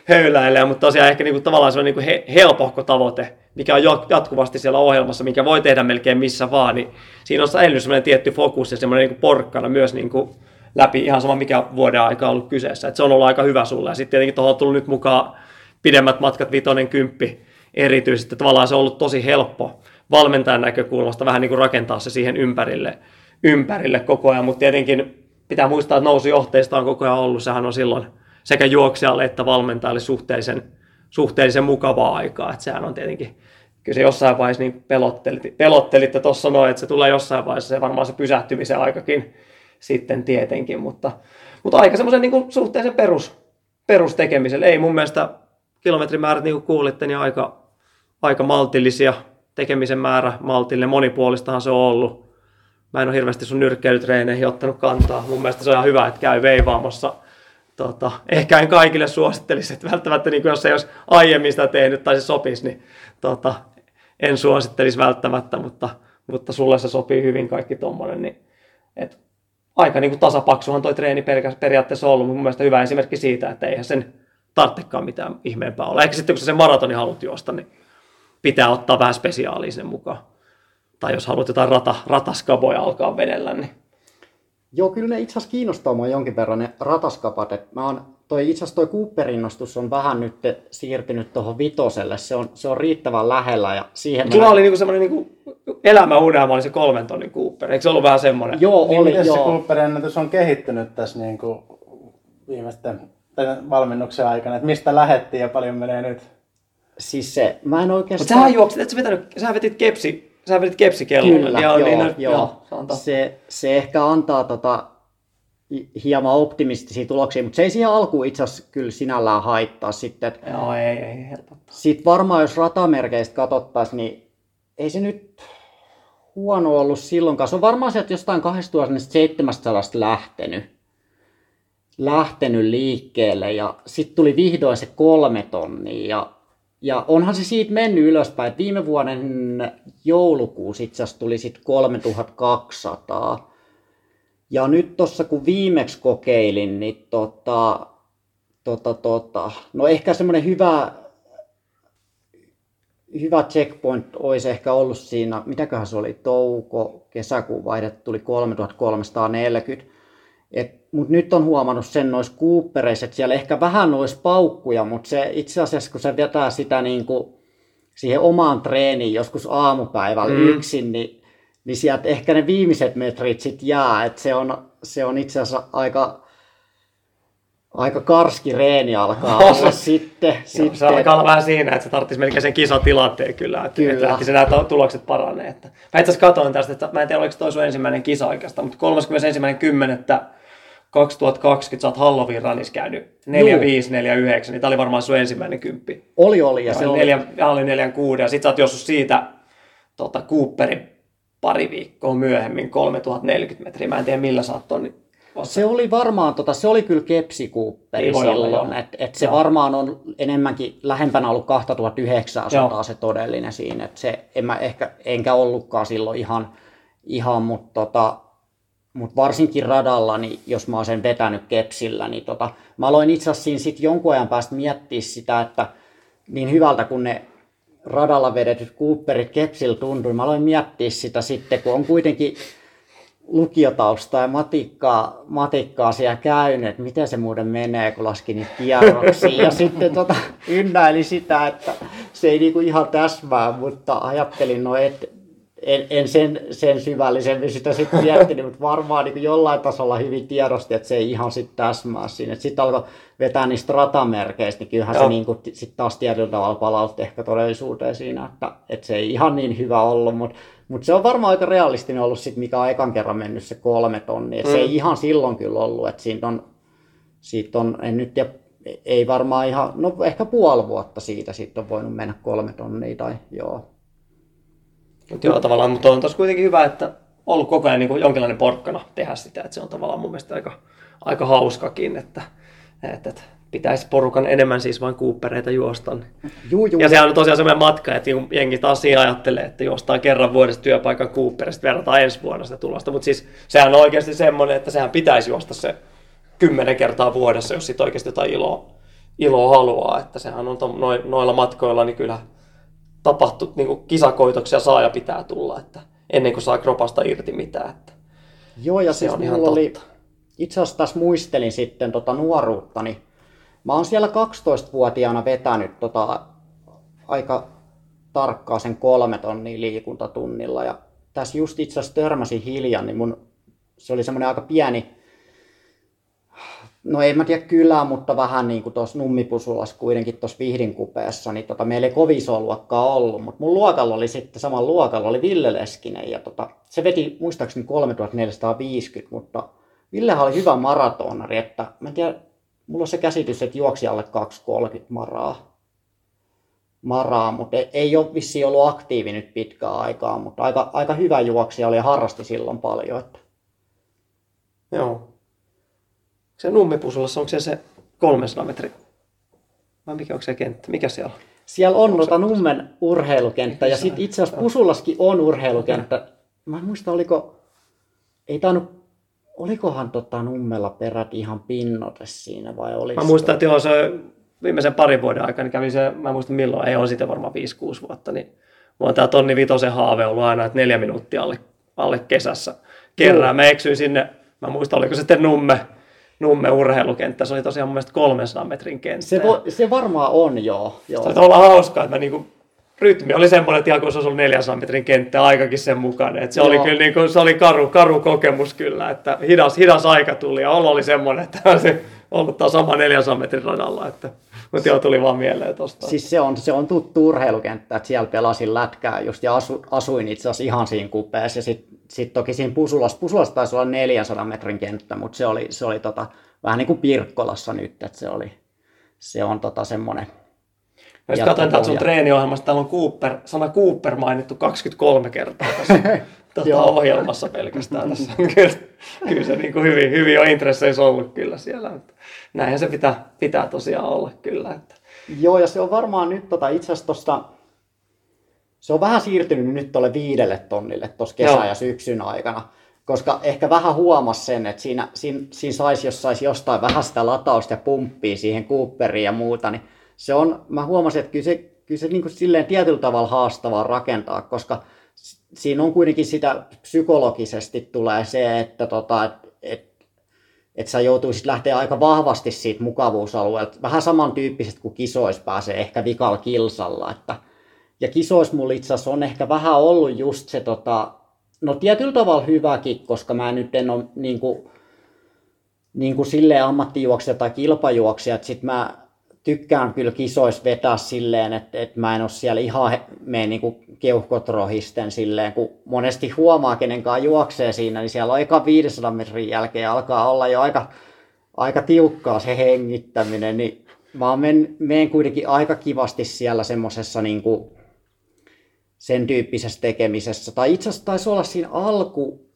höyläilee, mutta tosiaan ehkä niin kuin, tavallaan se on niin kuin helpohko tavoite, mikä on jatkuvasti siellä ohjelmassa, mikä voi tehdä melkein missä vaan, niin siinä on säilynyt semmoinen tietty fokus ja semmoinen niin kuin porkkana myös niin kuin läpi ihan sama mikä vuoden aika on ollut kyseessä. Et se on ollut aika hyvä sulle, ja sitten tietenkin tuohon on tullut nyt mukaan pidemmät matkat, 5, 10 erityisesti. Tavallaan se on ollut tosi helppo valmentajan näkökulmasta vähän niin kuin rakentaa se siihen ympärille koko ajan. Mutta tietenkin pitää muistaa, että nousujohteista on koko ajan ollut. Sehän on silloin sekä juoksijalle että valmentajalle suhteellisen mukavaa aikaa. Että sehän on tietenkin, kyllä se jossain vaiheessa niin pelottelitte tuossa noin, että se tulee jossain vaiheessa se varmaan se pysähtymisen aikakin sitten tietenkin. Mutta aika semmoisen niin kuin suhteellisen perustekemiselle. Ei mun mielestä... Kilometrimäärät, niin kuin kuulitte, niin aika maltillisia. Tekemisen määrä maltillinen. Monipuolistahan se on ollut. Mä en ole hirveästi sun nyrkkeilytreeneihin ottanut kantaa. Mun mielestä se on ihan hyvä, että käy veivaamassa. Ehkä en kaikille suosittelisi, että välttämättä niin jos ei olisi aiemmin sitä tehnyt tai se sopisi, niin en suosittelisi välttämättä, mutta sulle se sopii hyvin kaikki tommonen. Niin, aika niin kuin tasapaksuhan toi treeni periaatteessa on ollut. Mun mielestä hyvä esimerkki siitä, että eihän sen tarttekaan mitään ihmeempää olla. Ehkä sitten kun sä sen maratoni haluat juosta, niin pitää ottaa vähän spesiaalia sinne mukaan. Tai jos haluat jotain rataskaboja alkaa vedellä, niin... Joo, kyllä ne itse asiassa kiinnostaa mua jonkin verran ne rataskapat. Itse asiassa toi Cooper-innostus on vähän nyt siirtynyt tuohon 5:lle. Se on riittävän lähellä ja siihen... Sulla oli niinku semmoinen niinku elämäunelma, oli se 3 tonnin Cooper. Eikö se ollut vähän semmoinen? Joo, oli. Miten se Cooper-ennätys on kehittynyt tässä niinku viimeisten... valmennuksen aikana, että mistä lähettiin ja paljon menee nyt? Siis se, mä en oikeastaan... Mutta sä vetit kepsikellolle. Kyllä, joo. Se ehkä antaa hieman optimistisia tuloksia, mutta se ei siihen alkuun itse asiassa kyllä sinällään haittaa sitten. Joo, ei helpottaa. Sitten varmaan jos ratamerkeistä katsottaisiin, niin ei se nyt huono ollut silloinkaan. Se on varmaan sieltä jostain 2700 lähtenyt liikkeelle ja sitten tuli vihdoin se 3 tonnia ja onhan se siitä mennyt ylöspäin. Viime vuoden joulukuussa itse asiassa tuli sitten 3200 Ja nyt tuossa kun viimeksi kokeilin, niin no ehkä semmoinen hyvä checkpoint olisi ehkä ollut siinä, mitäköhän se oli, touko-kesäkuun vaihdet tuli 3340. Mutta nyt on huomannut sen noissa Coopereissa, että siellä ehkä vähän olisi paukkuja, mutta se itse asiassa kun se vetää sitä niin kuin siihen omaan treeniin joskus aamupäivällä yksin, niin sieltä ehkä ne viimeiset metrit sitten jää. Et se on itse asiassa aika karski reeni alkaa olla sitten. Se alkaa olla vähän siinä, että se tarvitsisi melkein sen kisatilanteen kyllä, että lähtisi nämä tulokset paranee. Mä itse asiassa katsoin tästä, että mä en tiedä oliko toi sun ensimmäinen kisa oikeastaan, mutta 31.10.2020 sä oot Halloween Runissa käynyt 4.5, 4.9, niin tää oli varmaan sun ensimmäinen kymppi. Oli. Ja se oli 4.6 ja sit sä oot jossut siitä Cooperin pari viikkoa myöhemmin 3040 metriä. Mä en tiedä millä sä oot tonni. Se oli varmaan, se oli kyllä kepsikuupperi silloin, että se varmaan on enemmänkin lähempänä ollut 2900 se todellinen siinä, että se enkä ollutkaan silloin ihan mutta varsinkin radalla, niin jos mä oon sen vetänyt kepsillä, niin mä aloin itse asiassa siinä sit jonkun ajan päästä miettiä sitä, että niin hyvältä kun ne radalla vedetyt kuupperit kepsillä tuntui, mä aloin miettiä sitä sitten, kun on kuitenkin lukiotausta ja matikkaa siellä käynyt, että miten se muuten menee, kun laski niitä kierroksia. Ja sitten ynnäili sitä, että se ei niinku ihan täsmää, mutta ajattelin, en sen syvällisemmin sitä sitten miettinyt, mutta varmaan niinku jollain tasolla hyvin tiedosti, että se ei ihan sitten täsmää siinä. Sitten alkoi vetää niistä ratamerkeistä, niin kyllähän se niinku sitten taas tietyllä tavalla palautti ehkä todellisuuteen siinä, että se ei ihan niin hyvä ollut, mutta se on varmaan aika realistinen ollut sit, mikä on ekan kerran mennyt se 3 tonnia. Se ei ihan silloin kyllä ollut, että siitä on en nyt tiedä, ei varmaan ihan, no ehkä puoli vuotta siitä sitten on voinut mennä 3 tonnia tai joo. Joo, tavallaan, mutta on tossa kuitenkin hyvä, että on ollut koko ajan niin kuin jonkinlainen porkkana tehdä sitä, että se on tavallaan mun mielestä aika hauskakin, että pitäisi porukan enemmän siis vain Coopereita juostan. Juu. Ja se on tosiaan semmoinen matka, että jengi taas siinä ajattelee, että juostaan kerran vuodessa työpaikan Cooperista, verrataan ensi vuonna sitä tulosta, mutta siis sehän on oikeasti semmoinen, että sehän pitäisi juosta se 10 kertaa vuodessa, jos siitä oikeasti jotain iloa haluaa, että sehän on noilla matkoilla niin kyllä tapahtuu niinku kisakoitoksia saa ja pitää tulla, että ennen kuin saa kropasta irti mitään. Että joo, ja se siis on ihan totta. Itse asiassa tässä muistelin sitten nuoruuttani. Mä oon siellä 12-vuotiaana vetänyt aika tarkkaan sen 3 tonnia liikuntatunnilla. Ja tässä just itse asiassa törmäsin hiljan, niin se oli semmoinen aika pieni, no en mä tiedä kylää, mutta vähän niin kuin tuossa Nummi-Pusulassa kuitenkin tuossa Vihdinkupeessa, niin meillä ei kovin isoa luokkaa ollut, mutta mun luokalla oli sitten, saman luokalla oli Ville Leskinen ja se veti muistaakseni 3450, mutta Villehän oli hyvä maratonari, että mä en tiedä, mulla on se käsitys, että juoksi alle 2.30 maraa, mutta ei ole vissiin ollut aktiivi nyt pitkään aikaa, mutta aika hyvä juoksija oli ja harrasti silloin paljon. Että. Joo. Se Nummi-Pusulassa, onko se 300 metri? Vai mikä onko se kenttä? Mikä siellä on? Siellä on Nummen urheilukenttä ja sitten itse asiassa Pusulassakin on urheilukenttä. Mä en muista, olikohan Nummella peräti ihan pinnoite siinä vai olisiko? Mä muistan, että joo, se viimeisen parin vuoden aikana niin kävi se, mä en muista milloin, ei ole sitten varmaan 5-6 vuotta, niin mulla on tää tonni vitosen haave ollut aina, että 4 minuuttia alle kesässä kerran. Mä eksyin sinne, mä muistan, oliko se sitten Numme urheilukenttä, se oli tosiaan mun mielestä 300 metrin kenttä. Se varmaan on, joo. Se oli tavallaan hauskaa, että rytmi oli semmoinen, että ihan kun se olisi ollut 400 metrin kenttä aikakin sen mukana. Että se oli kyllä niin kuin, se oli karu kokemus kyllä, että hidas aika tuli ja oli semmoinen, että se ollut taas sama 400 metrin radalla. Että, mutta joo, tuli vaan mieleen tuosta. Siis se on tuttu urheilukenttä, että siellä pelasin lätkää just ja asuin itse asiassa ihan siinä kupeessa. Ja sit toki siinä Pusulassa taisi olla 400 metrin kenttä, mutta se oli vähän niin kuin Pirkkolassa nyt, että se on semmoinen. Jos katsotaan täältä sun treeniohjelmasta, täällä on sana Cooper mainittu 23 kertaa tässä ohjelmassa pelkästään. Tässä. Kyllä se niin kuin hyvin on intresseissä ollut kyllä siellä. Näinhän se pitää tosiaan olla kyllä. Että. Joo, ja se on varmaan nyt itse asiassa se on vähän siirtynyt nyt tuolle 5 tonnille tuossa kesän ja syksyn aikana. koska ehkä vähän huomasi sen, että siinä saisi, jos saisi jostain vähän sitä latausta ja pumppia siihen Cooperiin ja muuta, niin se on, mä huomasin, että kyllä se niin kuin silleen tietyllä tavalla haastavaa rakentaa, koska siinä on kuitenkin sitä psykologisesti tulee se, että että sä joutuisit lähteä aika vahvasti siitä mukavuusalueelta. Vähän samantyyppiset kuin kisoissa pääsee ehkä vikalla kilsalla. Ja kisoissa mulla itse asiassa on ehkä vähän ollut just se, tietyllä tavalla hyväkin, koska mä nyt en ole niin kuin silleen ammattijuoksija tai kilpajuoksija, että sit mä tykkään kyllä kisoissa vetää silleen, että mä en ole siellä ihan mene niin kuin keuhkot rohisten silleen, kun monesti huomaa, kenenkaan juoksee siinä, niin siellä on eka 500 metrin jälkeen alkaa olla jo aika tiukkaa se hengittäminen, niin mä menen kuitenkin aika kivasti siellä semmosessa niin kuin sen tyyppisessä tekemisessä. Tai itse asiassa taisi olla siinä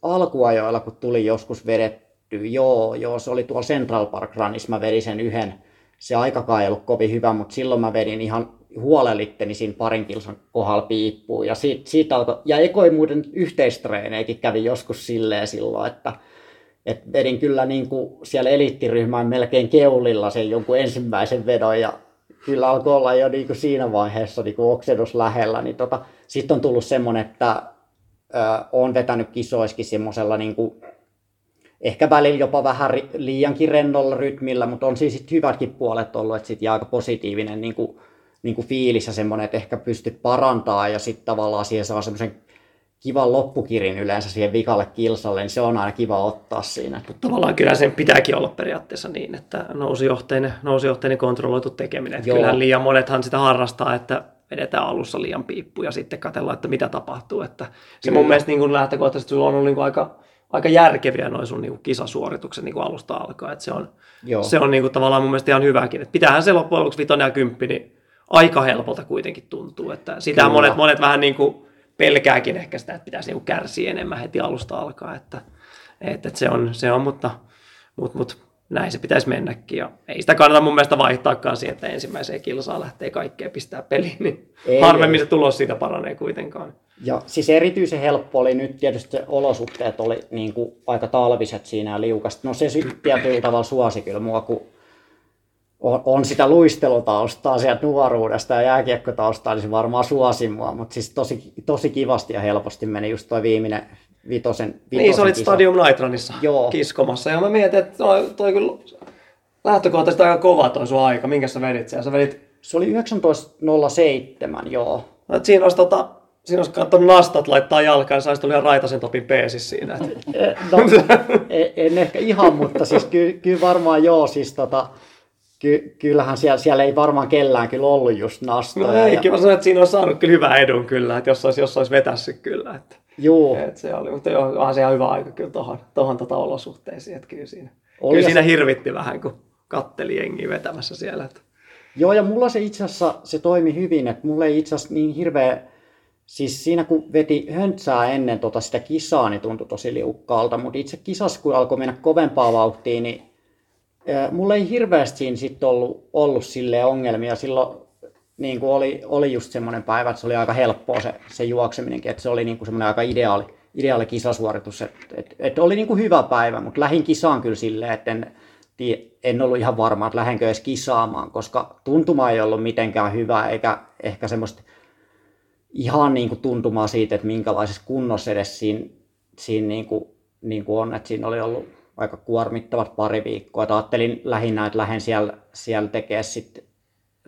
alkuajoilla, kun tuli joskus vedetty, joo, se oli tuolla Central Park Runissa, mä vedin sen yhden. Se aikakaan ei ollut kovin hyvä, mutta silloin mä vedin ihan huolellitteni siinä parin kilsan kohdalla piippuun. Ja siitä alkoi, ja ekoi muuten yhteistreeneikin kävi joskus silleen silloin, että vedin kyllä niin kuin siellä eliittiryhmään melkein keulilla sen jonkun ensimmäisen vedon. Ja kyllä alkoi olla jo niin kuin siinä vaiheessa niin kuin oksedus lähellä. Niin sitten on tullut semmoinen, että olen vetänyt kisoissakin semmoisella niin kuin ehkä välillä jopa vähän liiankin rennolla rytmillä, mutta on siis hyvätkin puolet ollut, että sitten jää aika positiivinen niin kuin fiilis ja semmoinen, että ehkä pystyt parantaa ja sitten tavallaan siihen saa semmoisen kivan loppukirin yleensä siihen vikalle kilsalle, niin se on aina kiva ottaa siinä. Mutta tavallaan kyllä sen pitääkin olla periaatteessa niin, että nousujohteinen kontrolloitu tekeminen. Kyllähän liian monethan sitä harrastaa, että vedetään alussa liian piippu ja sitten katsellaan, että mitä tapahtuu. Että se mun mielestä niin lähtökohtaisesti sulla on ollut niin aika järkeviä noin sun niinku kisasuoritukset niinku alusta alkaa, että se on niinku tavallaan mun mielestä ihan hyväkin, että pitäähän se loppujen lopuksi 5 ja 10 niin aika helpolta kuitenkin tuntuu, että sitä monet vähän niinku pelkääkin ehkä sitä, että pitäisi niinku kärsiä enemmän heti alusta alkaa, että se on mutta näin se pitäisi mennäkin, ja ei sitä kannata mun mielestä vaihtaakaan siihen, että ensimmäiseen kilsaan lähtee kaikkea pistää peliin, niin harvemmin se tulos siitä paranee kuitenkaan. Ja siis erityisen helppo oli nyt tietysti olosuhteet oli niin kuin aika talviset siinä ja liukasta. No se sitten tietyllä tavalla suosi kyllä mua, kun on sitä luistelutaustaa sieltä nuoruudesta ja jääkiekkotaustaa, niin se varmaan suosi mua, mutta siis tosi kivasti ja helposti meni just toi viimeinen vitosen niin, sä olit Stadium Night Runissa kiskomassa, ja mä mietin, että toi kyllä lähtökohtaisesti aika kova toi sun aika. Minkä sä vedit siellä? Se oli 19.07, joo. No, siinä olisi olisi katsonut nastat laittaa jalkaan, niin saisi tulla ihan Raitasen Topin peesis siinä. No, en ehkä ihan, mutta siis kyllä varmaan joo. Siis kyllähän siellä ei varmaan kellään kyllä ollut just nastoja. No eikin, mä sanoin, että siinä olisi saanut kyllä hyvän edun kyllä, että jos olisi vetässyt kyllä. Että. Joo. Se oli, mutta onhan se ihan hyvä aika kyllä tuohon olosuhteisiin, että kyllä siinä hirvitti vähän, kun katteli jengiä vetämässä siellä. Että. Joo, ja mulla se itse asiassa se toimi hyvin, että mulla ei itse asiassa niin hirveä, siis siinä kun veti höntsää ennen sitä kisaa, niin tuntui tosi liukkaalta, mutta itse kisassa kun alkoi mennä kovempaa vauhtia, niin mulla ei hirveästi siinä sitten ollut silleen ongelmia. Silloin niin kuin oli just semmoinen päivä, että se oli aika helppoa se juokseminenkin, että se oli niin kuin semmoinen aika ideaali kisasuoritus, että oli niin kuin hyvä päivä, mutta lähdin kisaan kyllä silleen, että en ollut ihan varma, että lähdenkö edes kisaamaan, koska tuntuma ei ollut mitenkään hyvä, eikä ehkä semmoista ihan niin kuin tuntumaa siitä, että minkälaisessa kunnossa edes siinä niin kuin on, että siinä oli ollut aika kuormittavat pari viikkoa, että ajattelin lähinnä, että lähden siellä tekemään sitten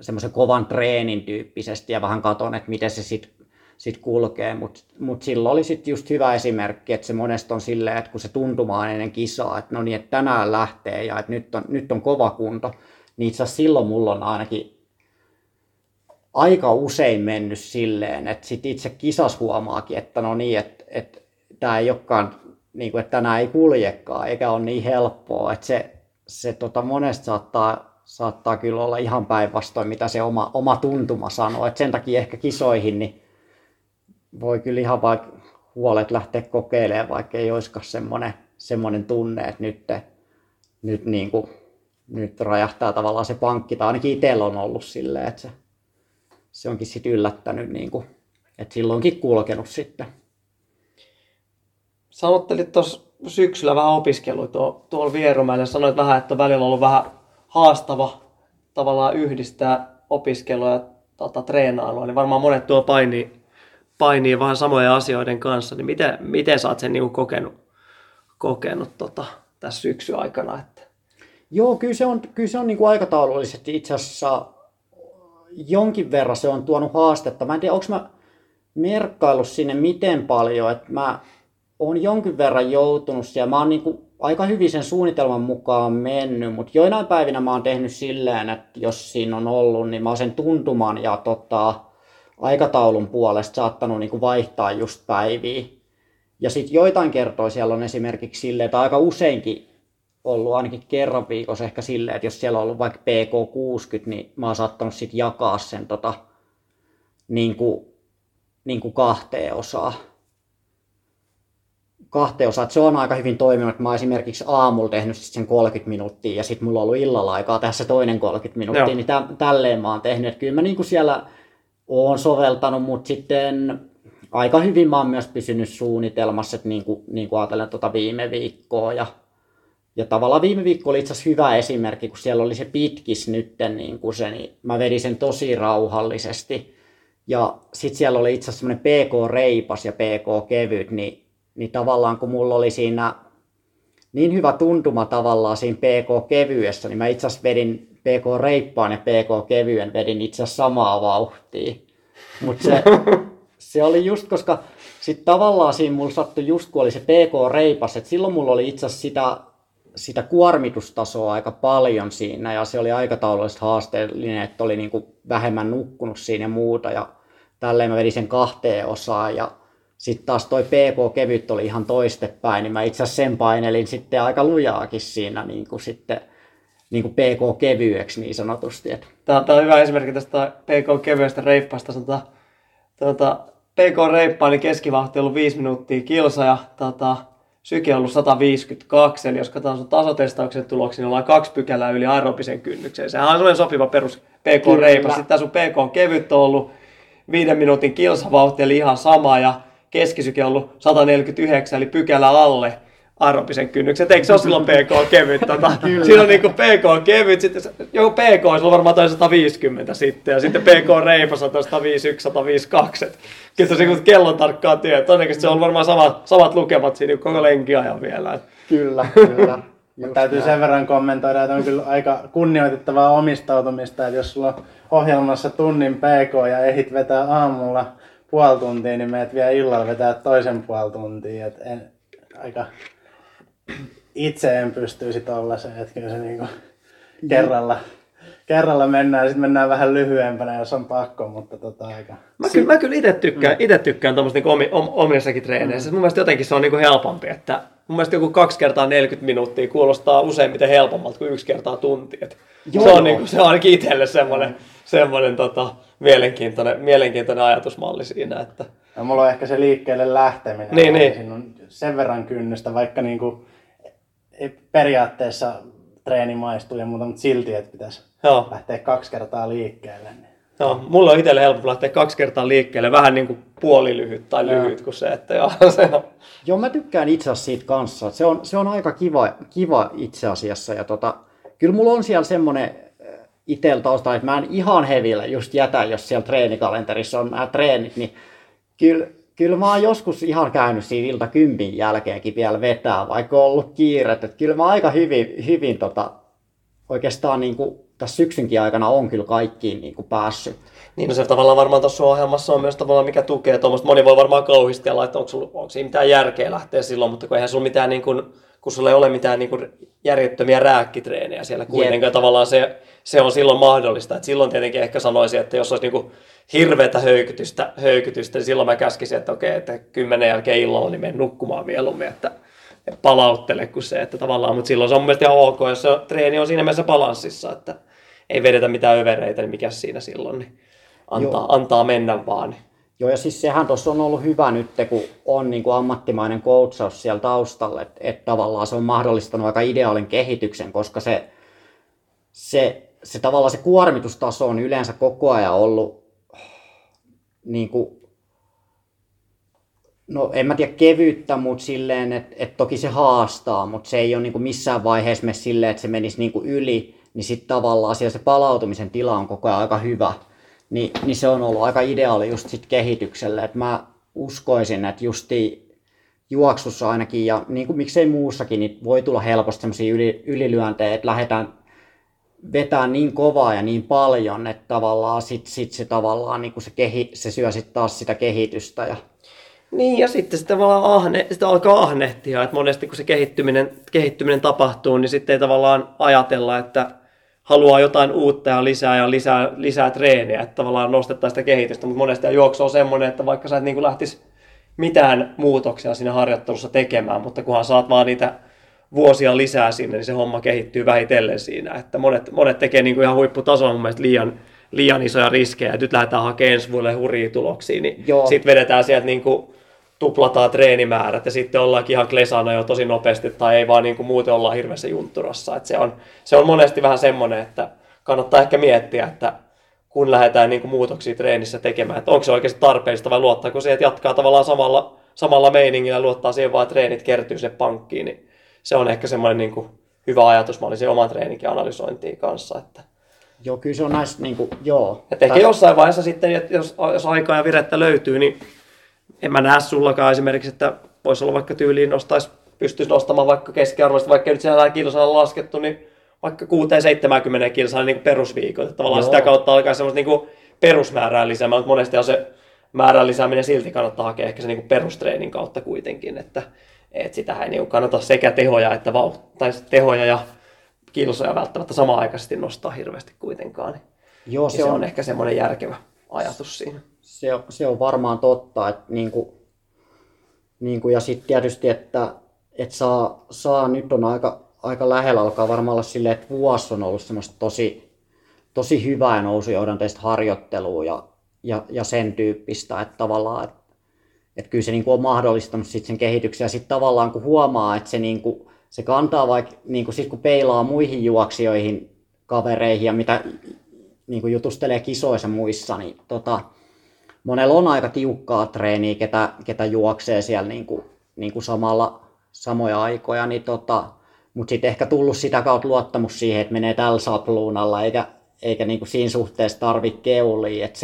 semmoisen kovan treenin tyyppisesti ja vähän katon, että miten se sit kulkee, mut silloin oli sitten just hyvä esimerkki, että se monesti on silleen, että kun se tuntumaan ennen kisaa, että no niin, että tänään lähtee ja että nyt on kova kunto, niin itse asiassa silloin mulla on ainakin aika usein mennyt silleen, että sitten itse kisas huomaakin, että no niin, että tämä ei olekaan, niin kuin, että tänään ei kuljekaan eikä ole niin helppoa, että se monesti saattaa kyllä olla ihan päinvastoin, mitä se oma tuntuma sanoo. Et sen takia ehkä kisoihin niin voi kyllä ihan vaikka huolet lähteä kokeilemaan, vaikka ei olisikaan semmoinen tunne, että nyt räjähtää tavallaan se pankki. Tai ainakin itsellä on ollut silleen, että se onkin sitten yllättänyt, niin kuin, että silloinkin kulkenut sitten. Sä aloittelit tuossa syksyllä vähän opiskellut tuolla Vierumäellä. Sanoit vähän, että on välillä ollut vähän haastava tavallaan yhdistää opiskelua ja treenailua. Niin varmaan monet tuo painii vähän samoja asioiden kanssa. Niin miten sä oot sen niin kokenut tässä syksyn aikana? Että? Joo, kyllä se on niin kuin aikataulullisesti itse asiassa jonkin verran se on tuonut haastetta. Mä en tiedä, onko mä merkkaillut sinne miten paljon, että mä oon jonkin verran joutunut siellä. Mä oon niin kuin aika hyvin sen suunnitelman mukaan mennyt, mutta joinain päivinä mä oon tehnyt silleen, että jos siinä on ollut, niin mä oon sen tuntuman ja aikataulun puolesta saattanut niin kuin vaihtaa just päiviä. Ja sitten joitain kertoja siellä on esimerkiksi silleen, tai aika useinkin ollut ainakin kerran viikossa ehkä silleen, että jos siellä on ollut vaikka PK60, niin mä oon saattanut sitten jakaa sen niin kuin kahteen osaan. Se on aika hyvin toiminut, että mä oon esimerkiksi aamulla tehnyt sen 30 minuuttia ja sitten mulla on ollut illalla aikaa tässä toinen 30 minuuttia, Joo. Niin tälleen mä oon tehnyt. Et kyllä mä niin kuin siellä oon soveltanut, mutta sitten aika hyvin mä oon myös pysynyt suunnitelmassa, että niin kuin ajatellen viime viikkoa. Ja tavallaan viime viikko oli itse asiassa hyvä esimerkki, kun siellä oli se pitkis nyt, niin mä vedin sen tosi rauhallisesti. Ja sitten siellä oli itse asiassa semmoinen PK-reipas ja PK-kevyt, niin tavallaan kun mulla oli siinä niin hyvä tuntuma tavallaan siinä PK-kevyessä, niin mä itse asiassa vedin PK-reippaan ja PK-kevyen vedin itse asiassa samaa vauhtia. Mutta se oli just, koska sitten tavallaan siinä mulla sattui just, kun oli se PK-reipas, että silloin mulla oli itse asiassa sitä kuormitustasoa aika paljon siinä ja se oli aikataulullisesti haasteellinen, että oli niin kuin vähemmän nukkunut siinä ja muuta ja tälleen mä vedin sen kahteen osaan ja sitten taas toi PK-kevyt oli ihan toistepäin, niin mä itse asiassa sen painelin sitten aika lujaakin siinä niin kuin sitten niin kuin PK-kevyeksi niin sanotusti. Tämä on hyvä esimerkki tästä PK-kevyestä reippaasta. PK-reippaan niin keskivauhti on ollut 5 minuuttia kilsa ja syke on ollut 152, eli jos katsotaan sun tasotestauksen tuloksi, niin ollaan 2 pykälää yli aerobisen kynnykseen. Sehän on sellainen sopiva perus PK-reipas. Sitten tää sun PK-kevyt on ollut 5 minuutin kilsavauhti, eli ihan sama, ja keskisyke on ollut 149, eli pykälä alle aerobisen kynnyksen. Eikö se ole silloin PK-kevyt? Siinä on niinku PK-kevyt, sitten joku PK on varmaan toi 150 sitten, ja sitten PK-reipas on toi 151, 152. Kyllä se on kellon tarkkaa työtä. Todennäköisesti se on varmaan samat lukemat siinä koko lenkiajan vielä. Kyllä. Täytyy sen verran kommentoida, että on kyllä aika kunnioitettavaa omistautumista, että jos sulla on ohjelmassa tunnin PK ja ehdit vetää aamulla puoli tuntia, niin menet vielä illalla vetää toisen puoli tuntia. Itse en pystyisi tollaiseen, että kyllä se niinku kerralla mennään, sitten mennään vähän lyhyempänä, jos on pakko, mutta aika. Mä kyllä itse tykkään tommoista niinku omissakin treeneissä. Mun mielestä jotenkin se on niinku helpompi, että mun mielestä joku 2 x 40 minuuttia kuulostaa useimmiten helpommalta kuin 1 x tunti. Se on niinku, se on ainakin itselle semmoinen mielenkiintoinen ajatusmalli siinä, että ja mulla on ehkä se liikkeelle lähteminen. Niin. Siinä on sen verran kynnystä, vaikka niinku periaatteessa treeni maistuu ja muuta, mutta silti, että pitäisi lähteä 2 kertaa liikkeelle. Niin. Mulla on itselle helppo lähteä 2 kertaa liikkeelle, vähän niin kuin puolilyhyt tai lyhyt kuin se, että mä tykkään itse asiassa siitä kanssa. Se on aika kiva itse asiassa. Ja kyllä mulla on siellä semmoinen itsellä tausta, että mä en ihan hevillä just jätä, jos siellä treenikalenterissa on nämä treenit, niin kyllä mä oon joskus ihan käynyt siinä iltakympin jälkeenkin vielä vetää, vaikka on ollut kiirettä. Kyllä mä aika hyvin oikeastaan niin kuin tässä syksynkin aikana on kyllä kaikkiin niin kuin päässyt. Niin, no se tavallaan varmaan tuossa ohjelmassa on myös tavallaan mikä tukee tuommoista. Moni voi varmaan kauhistella, että onko siinä mitään järkeä lähteä silloin, mutta kun eihän sulla mitään niin kuin, kun sulla ei ole mitään niin kuin järjettömiä rääkkitreenejä siellä kuitenkaan. Yep. Tavallaan se on silloin mahdollista. Et silloin tietenkin ehkä sanoisin, että jos olisi niin kuin hirveätä höykytystä, niin silloin mä käskisin, että okei, että 10 jälkeen illalla niin menen nukkumaan mieluummin, että palauttele kuin se, että tavallaan, mutta silloin se on mun mielestä ihan ok, jos se treeni on siinä mielessä balanssissa, että ei vedetä mitään övereitä, niin mikä siinä silloin, niin antaa mennä vaan. Joo, ja siis sehän tuossa on ollut hyvä nyt, kun on niin kuin ammattimainen coachaus siellä taustalla, että tavallaan se on mahdollistanut aika ideaalin kehityksen, koska se tavallaan se kuormitustaso on yleensä koko ajan ollut niin kuin No en mä tiedä kevyyttä, mutta silleen, että toki se haastaa, mutta se ei ole niin kuin missään vaiheessa mene silleen, että se menisi niin kuin yli, niin sitten tavallaan siellä se palautumisen tila on koko ajan aika hyvä. Niin se on ollut aika ideaali just sit kehitykselle. Et mä uskoisin, että justi juoksussa ainakin ja niin kuin miksei muussakin, niin voi tulla helposti sellaisia ylilyöntejä, että lähdetään vetää niin kovaa ja niin paljon, että tavallaan sit se, tavallaan, niin kuin se syö sit taas sitä kehitystä. Ja... Niin ja sitten se tavallaan sitä alkaa ahnehtia, että monesti kun se kehittyminen tapahtuu, niin sitten ei tavallaan ajatella, että haluaa jotain uutta ja lisää treenejä, että tavallaan nostetaan sitä kehitystä, mutta monesti juoksu on semmoinen, että vaikka sä et niin kuin lähtisi mitään muutoksia siinä harjoittelussa tekemään, mutta kunhan saat vaan niitä vuosia lisää sinne, niin se homma kehittyy vähitellen siinä, että monet tekee niin kuin ihan huipputasolla mun mielestä liian isoja riskejä, nyt lähdetään hakemaan ensi vuodelle hurjia tuloksia, niin sitten vedetään sieltä niin kuin tuplataan treenimäärät ja sitten ollaankin ihan klesana jo tosi nopeasti tai ei vaan niin kuin muuten ollaan hirveässä juntturassa. Et se on monesti vähän semmoinen, että kannattaa ehkä miettiä, että kun lähdetään niin kuin muutoksia treenissä tekemään, että onko se oikeasti tarpeellista vai luottaako se, että jatkaa tavallaan samalla meiningillä, luottaa siihen vaan, että treenit kertyy sinne pankkiin. Niin se on ehkä semmoinen niin kuin hyvä ajatus, mä olisin oman treeninkin analysointiin kanssa. Että joo, kyllä se on näistä, niin kuin, joo. Että ehkä jossain vaiheessa sitten, että jos aikaa ja virettä löytyy, niin en mä näe sullakaan esimerkiksi, että voisi olla vaikka tyyliin pystyisi nostamaan vaikka keskiarvoista, vaikka nyt siellä kilsalla laskettu, niin vaikka 6-70 kilsaa niin perusviikoita. Tavallaan sitä kautta alkaa semmoista niin perusmäärää lisäämään, mutta monesti on se määrän lisääminen silti kannattaa hakea ehkä se niin perustreenin kautta kuitenkin, että sitähän ei niin kannata sekä tehoja että tehoja ja kilsoja välttämättä samanaikaisesti nostaa hirveästi kuitenkaan. Joo, se on ehkä semmoinen järkevä ajatus siinä. Se on varmaan totta, että niinku ja sitten tietysti, että saa nyt on aika lähellä, alkaa varmaan olla silleen, että vuosi on ollut semmoista tosi hyvää nousujohdanteista harjoittelua ja sen tyyppistä, että tavallaan, että kyllä se niinku on mahdollistanut sit sen kehityksen ja sitten tavallaan kun huomaa, että se, niinku, se kantaa vaikka, niinku sit kun peilaa muihin juoksijoihin, kavereihin ja mitä niinku jutustelee kisoissa muissa, niin monella on aika tiukkaa treeniä, ketä juoksee siellä niinku samalla samoja aikoja, niin mutta sitten ehkä tullut sitä kautta luottamus siihen, että menee tällä sapluunalla, eikä niinku siinä suhteessa tarvitse keulia, että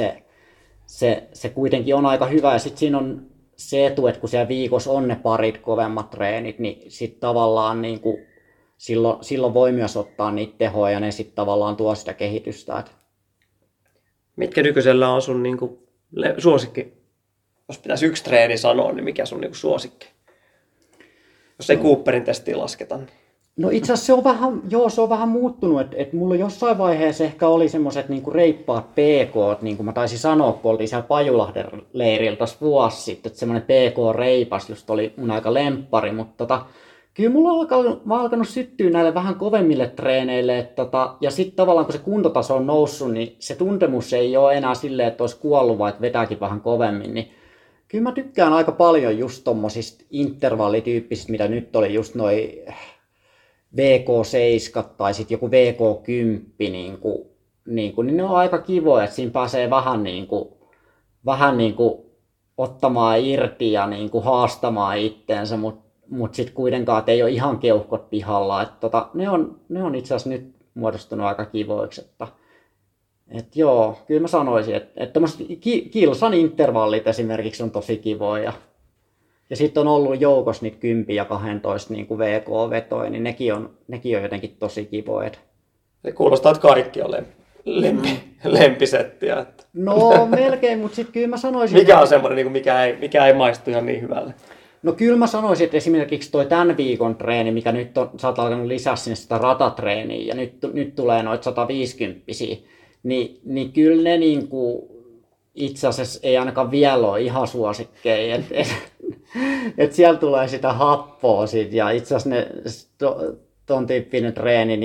se kuitenkin on aika hyvä. Ja sitten siinä on se etu, että kun siellä viikossa on ne parit kovemmat treenit, niin sitten tavallaan niinku, silloin voi myös ottaa niitä tehoja ja ne sitten tavallaan tuo sitä kehitystä. Mitkä nykyisellä on sun niinku suosikki? Jos pitäisi yksi treeni sanoa, niin mikä sun niinku suosikki? Jos ei Cooperin testiä lasketa. Niin. No itse asiassa se on vähän muuttunut. Et mulla jossain vaiheessa ehkä oli semmoiset niinku reippaat PK, niin kuin mä taisin sanoa, kun oltiin siellä Pajulahden leirillä taas vuosi sitten, että semmoinen PK-reipas just oli mun aika lemppari, mutta kyllä mulla on alkanut syttyä näille vähän kovemmille treeneille, ja sitten tavallaan kun se kuntotaso on noussut, niin se tuntemus ei ole enää silleen, että olisi kuollut, vaan että vetääkin vähän kovemmin. Niin kyllä mä tykkään aika paljon just tommosista intervallityyppisistä, mitä nyt oli just noi VK7 tai sitten joku VK10, niin ne on aika kivoja, että siinä pääsee vähän ottamaan irti ja niin kuin haastamaan itteensä, mutta sitten kuitenkaan ei ole ihan keuhkot pihalla. Että ne on itse asiassa nyt muodostunut aika kivoiksi. Että joo, kyllä mä sanoisin, että tommoset kilsan intervallit esimerkiksi on tosi kivoja. Ja sitten on ollut joukossa niitä 10 ja 12 niin kuin VK-vetoja, niin nekin on jotenkin tosi kivoja. Se kuulostaa, että kaikki on lempisettiä. Että. No melkein, mutta sitten kyllä mä sanoisin... Mikä on semmoinen, mikä ei maistu ihan niin hyvälle? No kyllä mä sanoisin, että esimerkiksi toi tämän viikon treeni, mikä nyt on, sä oot alkanut lisää sinne sitä ratatreeniä ja nyt tulee noita 150-siä, niin kyllä ne niinku itse asiassa ei ainakaan vielä ole ihan suosikkeja, että siellä tulee sitä happoa sit ja itse asiassa ne ton tyyppinen treeni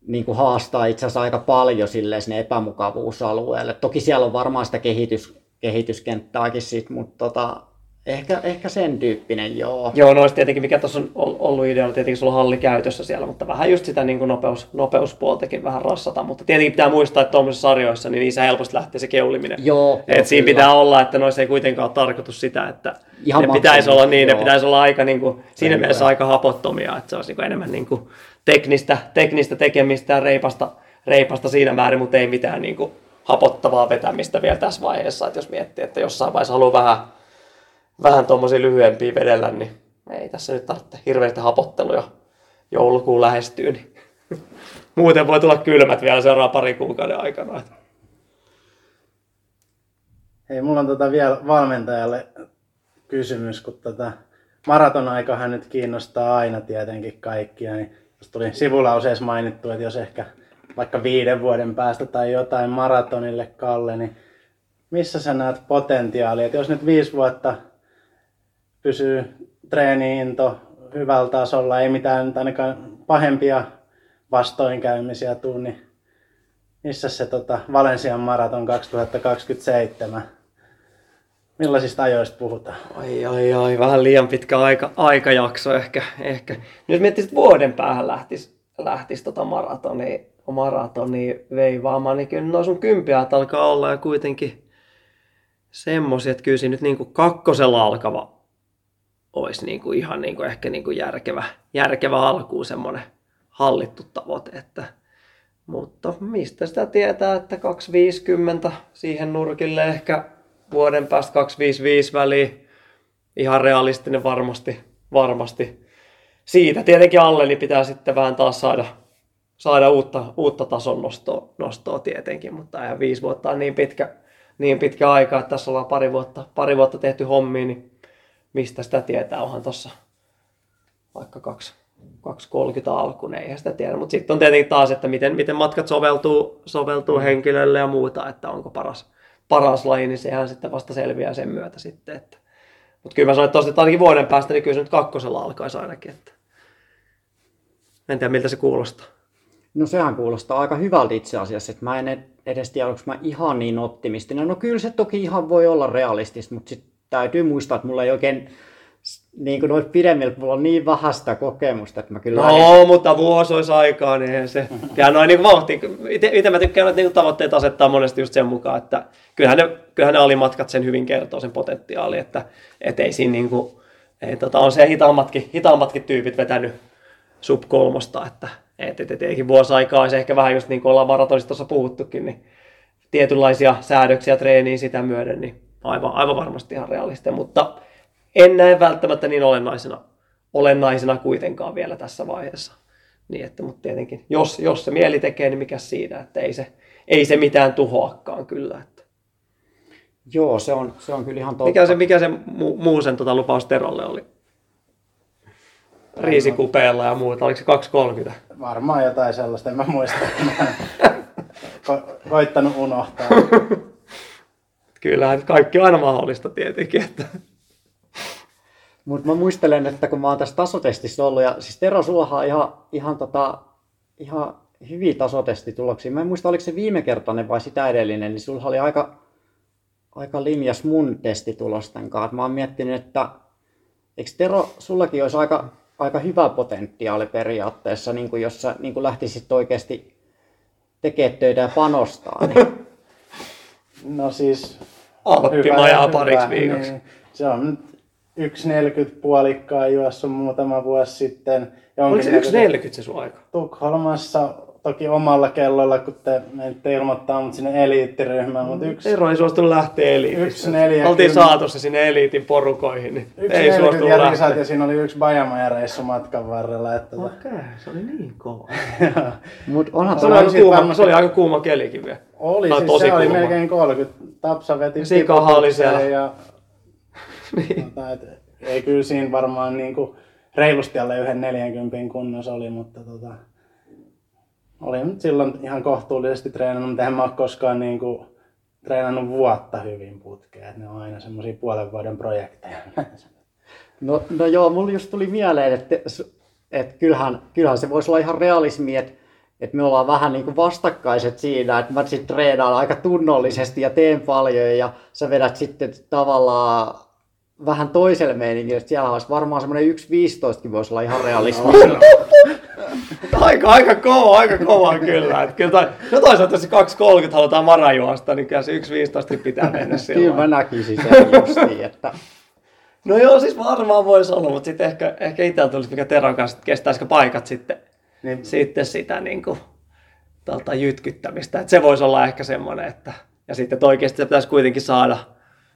niinku haastaa itse asiassa aika paljon silleen sinne epämukavuusalueelle. Toki siellä on varmaan sitä kehityskenttääkin sit, mutta Ehkä sen tyyppinen, joo. Joo, no olisi tietenkin, mikä tuossa on ollut idealla, tietenkin sulla on halli käytössä siellä, mutta vähän just sitä niin kuin nopeuspuoltakin vähän rassata, mutta tietenkin pitää muistaa, että tuollaisissa sarjoissa niin niissä helposti lähtee se keuliminen. Joo. Että siinä pitää olla, että noissa ei kuitenkaan ole tarkoitus sitä, että ihan ne pitäisi olla niin, joo. Ne pitäisi olla aika niin kuin, siinä mielessä aika hapottomia, että se olisi niin kuin enemmän niin kuin teknistä tekemistä ja reipasta siinä määrin, mutta ei mitään niin kuin hapottavaa vetämistä vielä tässä vaiheessa, että jos miettii, että jossain vaiheessa haluaa vähän tuommoisia lyhyempiä vedellä, niin ei tässä nyt tarvitse hirveästi hapotteluja joulukuun lähestyy. Niin. Muuten voi tulla kylmät vielä seuraavan parin kuukauden aikana. Hei, mulla on vielä valmentajalle kysymys, kun maratonaikahan nyt kiinnostaa aina tietenkin kaikkia. Niin jos tuli sivulauseessa mainittu, että jos ehkä vaikka 5 vuoden päästä tai jotain maratonille Kalle, niin missä sä näet potentiaalia? Että jos nyt 5 vuotta pysyy treeni-into hyvällä tasolla, ei mitään ainakaan pahempia vastoinkäymisiä tule, niin missä se Valencian maraton 2027? Millaisista ajoista puhutaan? Ai, vähän liian pitkä aikajakso ehkä. Nyt miettisit, että vuoden päähän lähtisi maratoni veivaamaan, niin kyllä no sun kympiäät alkaa olla ja kuitenkin semmoisia, että kyllä siinä nyt niin kuin 2 alkava olisi niin kuin ihan niin kuin ehkä niin kuin järkevä alkuun semmoinen hallittu tavoite. Että, mutta mistä sitä tietää, että 2.50 siihen nurkille ehkä vuoden päästä 2.55 väliin. Ihan realistinen varmasti. Siitä tietenkin alle niin pitää sitten vähän taas saada uutta tason nostoa tietenkin, mutta ihan 5 vuotta on niin pitkä aika, että tässä ollaan pari vuotta tehty hommia, niin mistä sitä tietää, onhan tuossa vaikka 2.30 alkuun, eihän sitä tiedä, mutta sitten on tietenkin taas, että miten matkat soveltuu henkilölle ja muuta, että onko paras laji, niin sehän sitten vasta selviää sen myötä sitten, että mutta kyllä mä sanoin, että tosta, että ainakin vuoden päästä, niin kyllä se nyt 2 alkaisi ainakin, että en tiedä miltä se kuulostaa. No sehän kuulostaa aika hyvältä itse asiassa, että mä en edes tiedä, onko mä ihan niin optimistinen. No kyllä se toki ihan voi olla realistista, mutta sitten täytyy muistaa, että mulla ei oikein, niin kuin noin pidemmillä, mulla on niin vähäistä kokemusta, että mä kyllä... mutta vuosi olisi aikaa, niin se... Ja noin niin kuin vauhti, itse mä tykkään noita niin tavoitteita asettaa monesti just sen mukaan, että kyllähän ne alimatkat sen hyvin kertoo, sen potentiaali, että ei siinä niin kuin... on se hitaammatkin tyypit vetänyt sub-3, että... Tietenkin vuosaikaa olisi ehkä vähän just niin kuin ollaan maratonista tuossa puhuttukin, niin tietynlaisia säädöksiä treeniin sitä myöden, niin aivan varmasti ihan realistinen, mutta en näe välttämättä niin olennaisena kuitenkaan vielä tässä vaiheessa. Niin että, mutta tietenkin, jos se mieli tekee, niin mikä siinä, että ei se mitään tuhoakaan kyllä. Että. Joo, se on kyllä ihan totta. Mikä se muu sen lupaus Terolle oli? Riisikupeella ja muuta. Oliko se 2.30? Varmaan jotain sellaista. En mä muista. Koittanut unohtaa. Kyllähän kaikki on aina mahdollista tietenkin. Mutta mä muistelen, että kun mä oon tässä tasotestissä ollut, ja siis Tero, sullahan on ihan hyviä tasotestituloksia. Mä en muista, oliko se viime kertainen vai sitä edellinen, niin sulla oli aika linjas mun testitulosten kanssa. Mä oon miettinyt, että eikö Tero, sullakin olisi aika hyvä potentiaali periaatteessa, niin kuin jos sä niin kuin lähtisit oikeasti tekemään töitä ja panostaa? Niin. No siis... Alppimajaa pariksi viikoksi. Niin, se on nyt 1.40 puolikkaa juossut muutama vuosi sitten. Oliko se 1.40 se sun aika? Tukholmassa toki omalla kellolla, kun te menitte ilmoittaa mut sinne eliittiryhmään. Tero ei suostunut lähteä eliitistä. Oltiin saatossa sinne eliitin porukoihin. Niin 1.40 ja risat ja siinä oli 1 Bajamaja-reissu matkan varrella. Että okei, se oli niin kova. Se oli aika kuuma kelikin vielä. Oli, siis tosi se kuuma. Oli melkein 30. Tapsa veti tiputukseen ja... niin. Ei kyllä siinä varmaan niinku reilusti alle 1.40 kunnossa oli, mutta olin silloin ihan kohtuullisesti treenannut, mutta en mä ole koskaan niin kuin treenannut vuotta hyvin putkeen. Ne on aina semmoisia puolen vuoden projekteja. No joo, mulla just tuli mieleen, että kyllähän se voisi olla ihan realismi, että me ollaan vähän niin kuin vastakkaiset siinä, että mä sitten treenaan aika tunnollisesti ja teen paljon ja sä vedät sitten tavallaan vähän toiselle meiningille, että siellä olisi varmaan semmoinen 1.15kin voisi olla ihan realismi. Aika kova kyllä. Että kyllä no toisaalta jos 2.30 halutaan marajuosta, niin kyllä se 1.15 pitää mennä silloin. Kyllä mä näkisin sen justiin, että... No joo, siis varmaan voisi olla, mutta sitten ehkä itsellä tulisi mikä Teron kanssa, että kestäisikö paikat sitten, niin. Sitten sitä niin kuin, jytkyttämistä. Että se voisi olla ehkä semmoinen, että... Ja sitten oikeasti se pitäisi kuitenkin saada...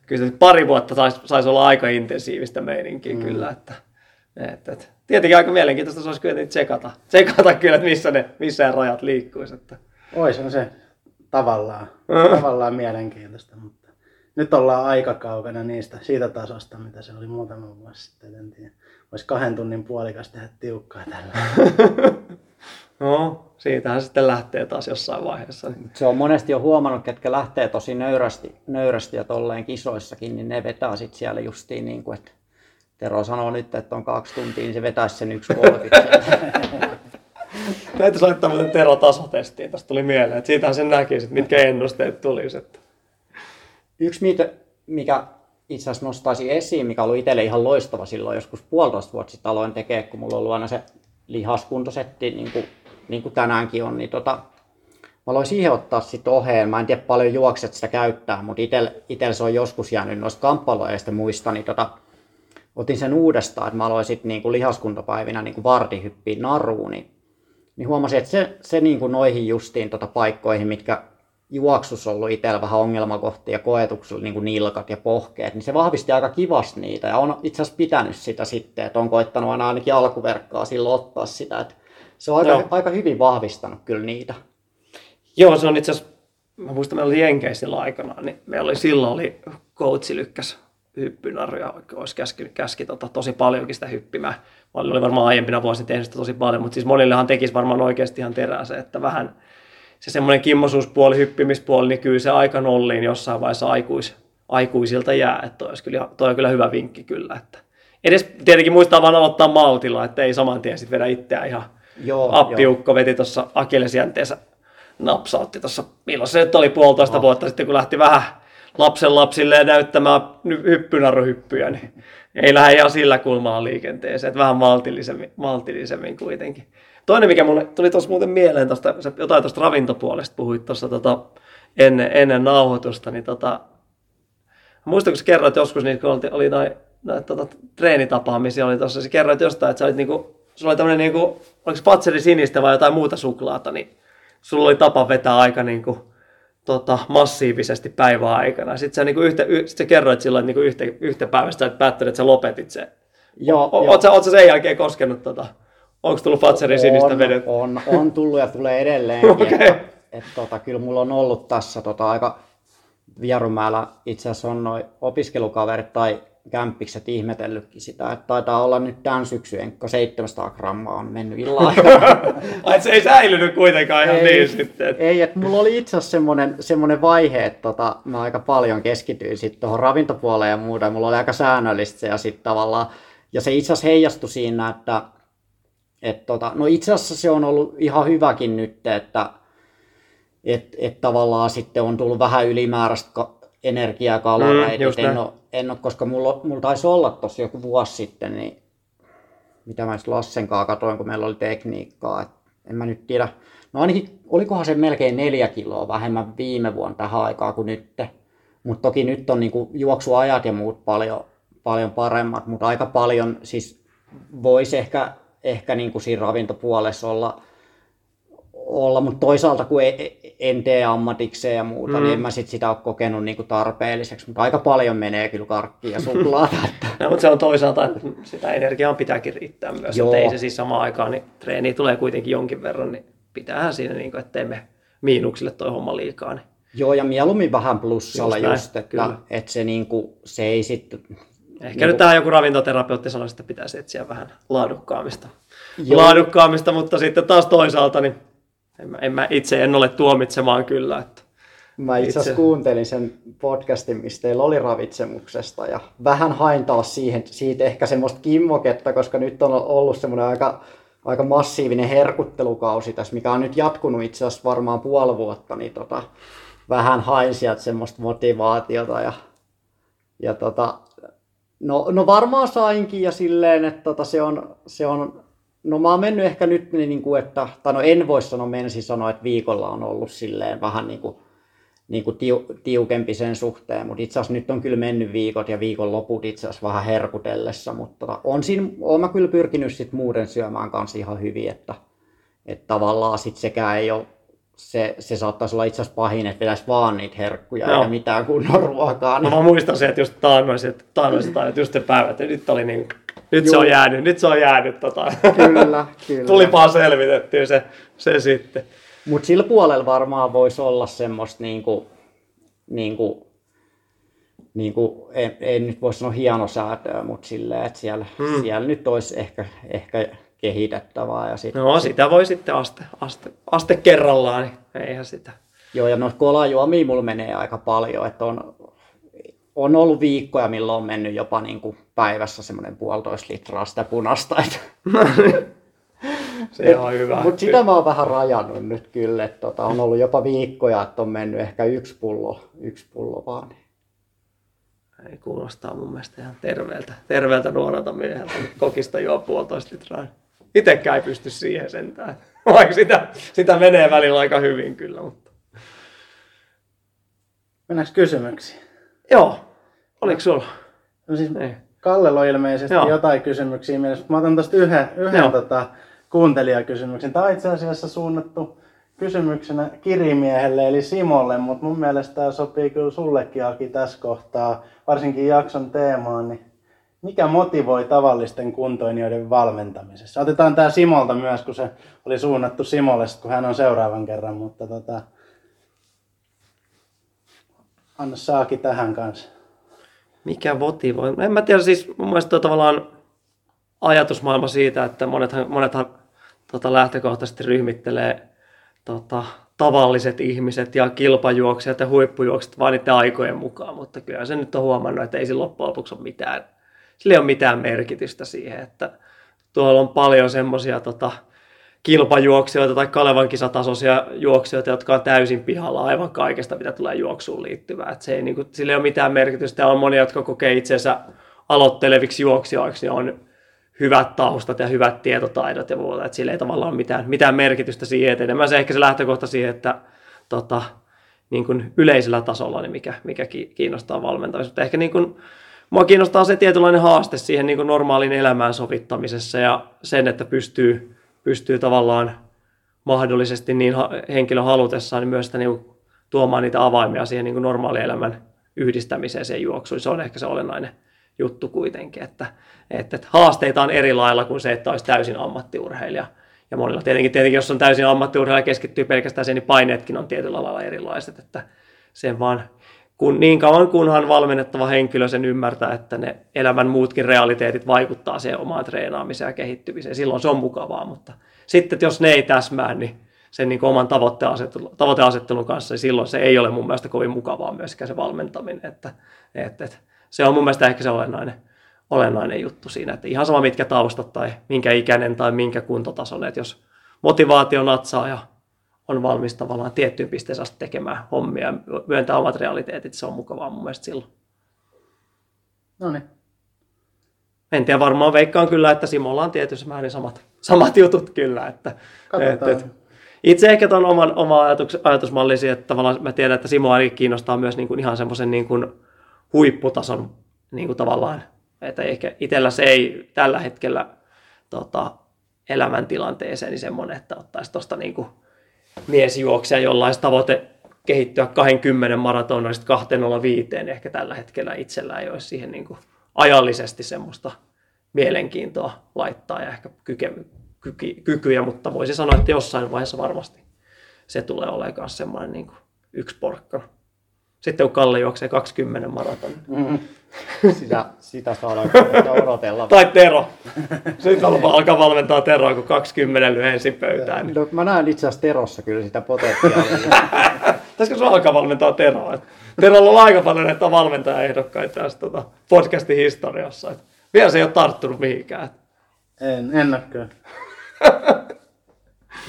Kyllä pari vuotta saisi olla aika intensiivistä meininkiä kyllä, että tietenkin aika mielenkiintoista se olisi kyllä tsekata kyllä, että missä rajat liikkuisi. Että. Ois on se tavallaan mielenkiintoista, mutta nyt ollaan aika kaukana siitä tasosta, mitä se oli muutama vuosi sitten, en tiedä. Voisi 2 tunnin puolikas tehdä tiukkaa tällä. No, siitähän sitten lähtee taas jossain vaiheessa. Se on monesti jo huomannut, ketkä lähtee tosi nöyrästi ja tolleen kisoissakin, niin ne vetää sitten siellä justiin niin kuin, että Tero sanoo nyt, että on 2 tuntia, niin se vetäisi sen 1.30. Täytyisi laittaa muuten Tero tasotestiin, tästä tuli mieleen, että siitähän sen näkisi, mitkä ennusteet tulisi. Yksi mikä itse asiassa nostaisin esiin, mikä oli itselle ihan loistava silloin, joskus 1,5 vuotta sitten aloin tekee, kun mulla on ollut aina se lihaskuntosetti, niin kuin tänäänkin on, niin mä aloin siihen ottaa sit oheen. Mä en tiedä paljon juokset sitä käyttää, mutta itsellä se on joskus jäänyt noista kamppailuajista muista, niin otin sen uudestaan, että mä aloin sit niin kuin lihaskuntapäivinä niin kuin vartihyppiä naruun, niin huomasin, että se niin kuin noihin justiin paikkoihin, mitkä juoksussa on ollut itsellä vähän ongelmakohtia ja koetuksella niin kuin nilkat ja pohkeet, niin se vahvisti aika kivasti niitä ja on itse asiassa pitänyt sitä sitten, että on koittanut aina ainakin alkuverkkaa silloin ottaa sitä, että se on aika hyvin vahvistanut kyllä niitä. Joo, se on itse asiassa, mä muistan, meillä oli Jenkeissä silloin aikanaan, niin meillä oli silloin coachi lykkäs hyppynarja, olisi käski tosi paljonkin sitä hyppimään. Mä olin varmaan aiempina vuosina tehnyt sitä tosi paljon, mutta siis monillehan tekisi varmaan oikeasti ihan terää se, että vähän se semmoinen kimmoisuuspuoli, hyppimispuoli, niin kyllä se aika nolliin jossain vaiheessa aikuisilta jää. Että toi on kyllä hyvä vinkki kyllä. Että edes tietenkin muistaa vaan aloittaa maltilla, että ei saman tien sit vedä itseään ihan. Appiukko veti tuossa akillesjänteensä, napsautti tuossa, milloin se nyt oli 1,5 vuotta sitten, kun lähti vähän lapsenlapsilleen näyttämään hyppynaruhyppyjä, niin ei lähde ihan sillä kulmalla liikenteeseen, että vähän maltillisemmin kuitenkin. Toinen, mikä mulle tuli tuossa muuten mieleen, jotain tuosta ravintopuolesta puhuit tuossa ennen nauhoitusta, niin muistatko sä kerroit joskus, niin kun oli näitä treenitapaamisia, oli tuossa, sä kerroit jostain, että sä olit niinku, sulla oli tämmöinen, niinku, oliko patseri sinistä vai jotain muuta suklaata, niin sulla oli tapa vetää aika niinku, massiivisesti päivän aikana. Sitten sä, niinku sit sä kerroit silloin, että niinku yhtä päivästä sä et päättänyt, että sä lopetit sen. Ootko sä sen jälkeen koskenut, onko tullut patserin sinistä vedet? On tullut ja tulee edelleenkin. Okay. Kyllä mulla on ollut tässä aika Vierumäellä itse asiassa on noi opiskelukaverit tai kämppikset ihmetellytkin sitä, että taitaa olla nyt tämän syksyn enkka 700 grammaa on mennyt illan aikana. Ai se ei säilynyt kuitenkaan ihan niin sitten. Ei, että mulla oli itse asiassa semmoinen vaihe, että mä aika paljon keskityin sitten tuohon ravintopuoleen ja muuta, ja mulla oli aika säännöllistä se ja sitten tavallaan, ja se itse asiassa heijastui siinä, että no itse asiassa se on ollut ihan hyväkin nyt, että tavallaan sitten on tullut vähän ylimääräistä energiaa kaloreita, en ole, koska mulla taisi olla tossa joku vuosi sitten, niin mitä mä Lassen kanssa katoin, kun meillä oli tekniikkaa, et en mä nyt tiedä, no ainakin olikohan se melkein 4 kiloa vähemmän viime vuonna tähän aikaan kuin nyt, mutta toki nyt on niinku juoksuajat ja muut paljon paremmat, mutta aika paljon siis voisi ehkä niinku siinä ravintopuolessa olla, mutta toisaalta kun en tee ammatikseen ja muuta, niin en mä sitä ole kokenut niinku tarpeelliseksi, mutta aika paljon menee kyllä karkkiin ja suklaata. No, mutta se on toisaalta, että sitä energiaa pitääkin riittää myös, että ei se siis samaan aikaan, niin treeniä tulee kuitenkin jonkin verran, niin pitäähän siinä, niin ettei me miinuksille toi homma liikaa. Niin. Joo, ja mieluummin vähän plussalla just että se, niinku, se ei sitten... Ehkä nyt tähän joku ravintoterapeutti sanoisi, että pitäisi etsiä vähän laadukkaamista, mutta sitten taas toisaalta, niin en ole tuomitsemaan kyllä. Että mä itse asiassa kuuntelin sen podcastin, mistä teillä oli ravitsemuksesta ja vähän hain taas siitä ehkä semmoista kimmoketta, koska nyt on ollut semmoinen aika massiivinen herkuttelukausi tässä, mikä on nyt jatkunut itse asiassa varmaan 5,5 vuotta, niin vähän hain sieltä semmoista motivaatiota ja No varmaan sainkin ja silleen, että se on no mä oon mennyt ehkä nyt niin kuin, että, tai no en voi sanoa, mensi sanoa, että viikolla on ollut silleen vähän niin kuin tiukempi sen suhteen, mutta itse asiassa nyt on kyllä mennyt viikot ja viikonloput itse asiassa vähän herkutellessa, mutta oon mä kyllä pyrkinyt sit muuten syömään kanssa ihan hyvin, että tavallaan sit sekään ei ole, se saattaisi olla itse asiassa pahin, että pitäisi vaan niitä herkkuja eikä mitään kunnon ruokaa. Niin. No, mä muistan sen, että just taannoiset just ne päivät, ja nyt oli niin, nyt se on jäänyt. Kyllä. Tulipahan selvitettyä se sitten. Mutta sillä puolella varmaan voisi olla semmoista, niinku ei nyt voi sanoa hienosäätöä, mutta silleen, että siellä nyt olisi ehkä kehitettävää. Ja sitä voi sitten aste kerrallaan, niin eihän sitä. Joo, ja noita kolajuomia mulla menee aika paljon, että on ollut viikkoja, milloin on mennyt jopa niinku päivässä semmoinen 1,5 litraa sitä punasta. Se on hyvä. Mutta sitä mä oon vähän rajannut nyt kyllä, että on ollut jopa viikkoja, että on mennyt ehkä yksi pullo vaan. Ei kuulostaa mun mielestä ihan terveeltä nuorelta mieheltä, kokista juo 1,5 litraa. Itekään ei pysty siihen sentään, vaikka sitä menee välillä aika hyvin kyllä. Mutta. Mennäänkö kysymyksiin? Joo, oliko sulla? No siis Kallella on ilmeisesti jotain kysymyksiä mielessä, mutta mä otan tosta yhden kuuntelijakysymyksen. Tämä on itse asiassa suunnattu kysymyksenä kirimiehelle eli Simolle, mutta mun mielestä tämä sopii kyllä sullekin, Aki, tässä kohtaa, varsinkin jakson teemaan. Niin mikä motivoi tavallisten kuntoilijoiden valmentamisessa? Otetaan tämä Simolta myös, kun se oli suunnattu Simolle, kun hän on seuraavan kerran, mutta anna saakin tähän kanssa. Mikä motivoi? En mä tiedä, siis mun mielestä tuo tavallaan ajatusmaailma siitä, että monethan lähtökohtaisesti ryhmittelee tavalliset ihmiset ja kilpajuoksijat ja huippujuoksijat vaan niiden aikojen mukaan, mutta kyllä se nyt on huomannut, että ei sillä loppujen lopuksi ole mitään, sillä ei ole mitään merkitystä siihen, että tuolla on paljon semmoisia kilpajuoksijoita tai Kalevan kisatasoisia juoksijoita, jotka on täysin pihalla aivan kaikesta, mitä tulee juoksuun liittyvää. Että se ei, niin kuin, sillä ei ole mitään merkitystä. On monia, jotka kokee itsensä aloitteleviksi juoksijoiksi, niin on hyvät taustat ja hyvät tietotaidot ja muuta. Että sillä ei tavallaan ole mitään merkitystä siihen. Et enemmän se ehkä se lähtökohta siihen, että niin kuin yleisellä tasolla niin mikä kiinnostaa valmentamista. Mutta ehkä niin kuin, mua kiinnostaa se tietynlainen haaste siihen niin kuin normaaliin elämään sovittamisessa ja sen, että pystyy tavallaan mahdollisesti niin henkilön halutessaan niin myös sitä niin kuin tuomaan niitä avaimia siihen niin kuin normaalielämän yhdistämiseen siihen juoksuun. Se on ehkä se olennainen juttu kuitenkin, että haasteita on eri lailla kuin se, että olisi täysin ammattiurheilija. Ja monilla tietenkin jos on täysin ammattiurheilija keskittyy pelkästään siihen, niin paineetkin on tietyllä lailla erilaiset. Että sen vaan, kun niin kauan kunhan valmennettava henkilö sen ymmärtää, että ne elämän muutkin realiteetit vaikuttaa siihen omaan treenaamiseen ja kehittymiseen. Silloin se on mukavaa, mutta sitten jos ne ei täsmää, niin sen niin kuin oman tavoiteasettelun kanssa, niin silloin se ei ole mun mielestä kovin mukavaa myöskään se valmentaminen. Että se on mun mielestä ehkä se olennainen juttu siinä, että ihan sama mitkä taustat tai minkä ikäinen tai minkä kuntotasoinen, että jos motivaatio natsaa ja on valmis tavallaan tiettyyn pisteeseen asti tekemään hommia ja myöntää omat realiteetit. Se on mukavaa mun mielestä silloin. No niin. En tiedä, varmaan veikkaan kyllä, että Simolla on tietysti määrin samat jutut kyllä. Että itse ehkä tuon oma ajatusmallisi, että tavallaan mä tiedän, että Simo ainakin kiinnostaa myös niin kuin ihan semmoisen niin kuin huipputason niin kuin tavallaan. Että ehkä itsellä se ei tällä hetkellä elämäntilanteeseen niin semmoinen, että ottaisi tuosta niin kuin miesjuoksija, jolla olisi tavoite kehittyä 20 maratonista 205, niin ehkä tällä hetkellä itsellään ei olisi siihen niin kuin ajallisesti semmoista mielenkiintoa laittaa ja ehkä kykyjä, mutta voisi sanoa, että jossain vaiheessa varmasti se tulee olemaan semmoinen niin kuin yksi porkkana. Sitten kun Kalle juoksee 20 maraton. Sitä saadaan odotella. Tai Tero. Sitten alkaa valmentaa Teroa, kun 20 lyö ensin pöytään. No, mä näen itse asiassa Terossa kyllä sitä potentiaalia. Pitäisikö sinua alkaa valmentaa Teroa? Terolla on aika paljon näitä valmentajaehdokkaita tässä podcastin historiassa. Vielä se ei ole tarttunut mihinkään. En ole kyllä.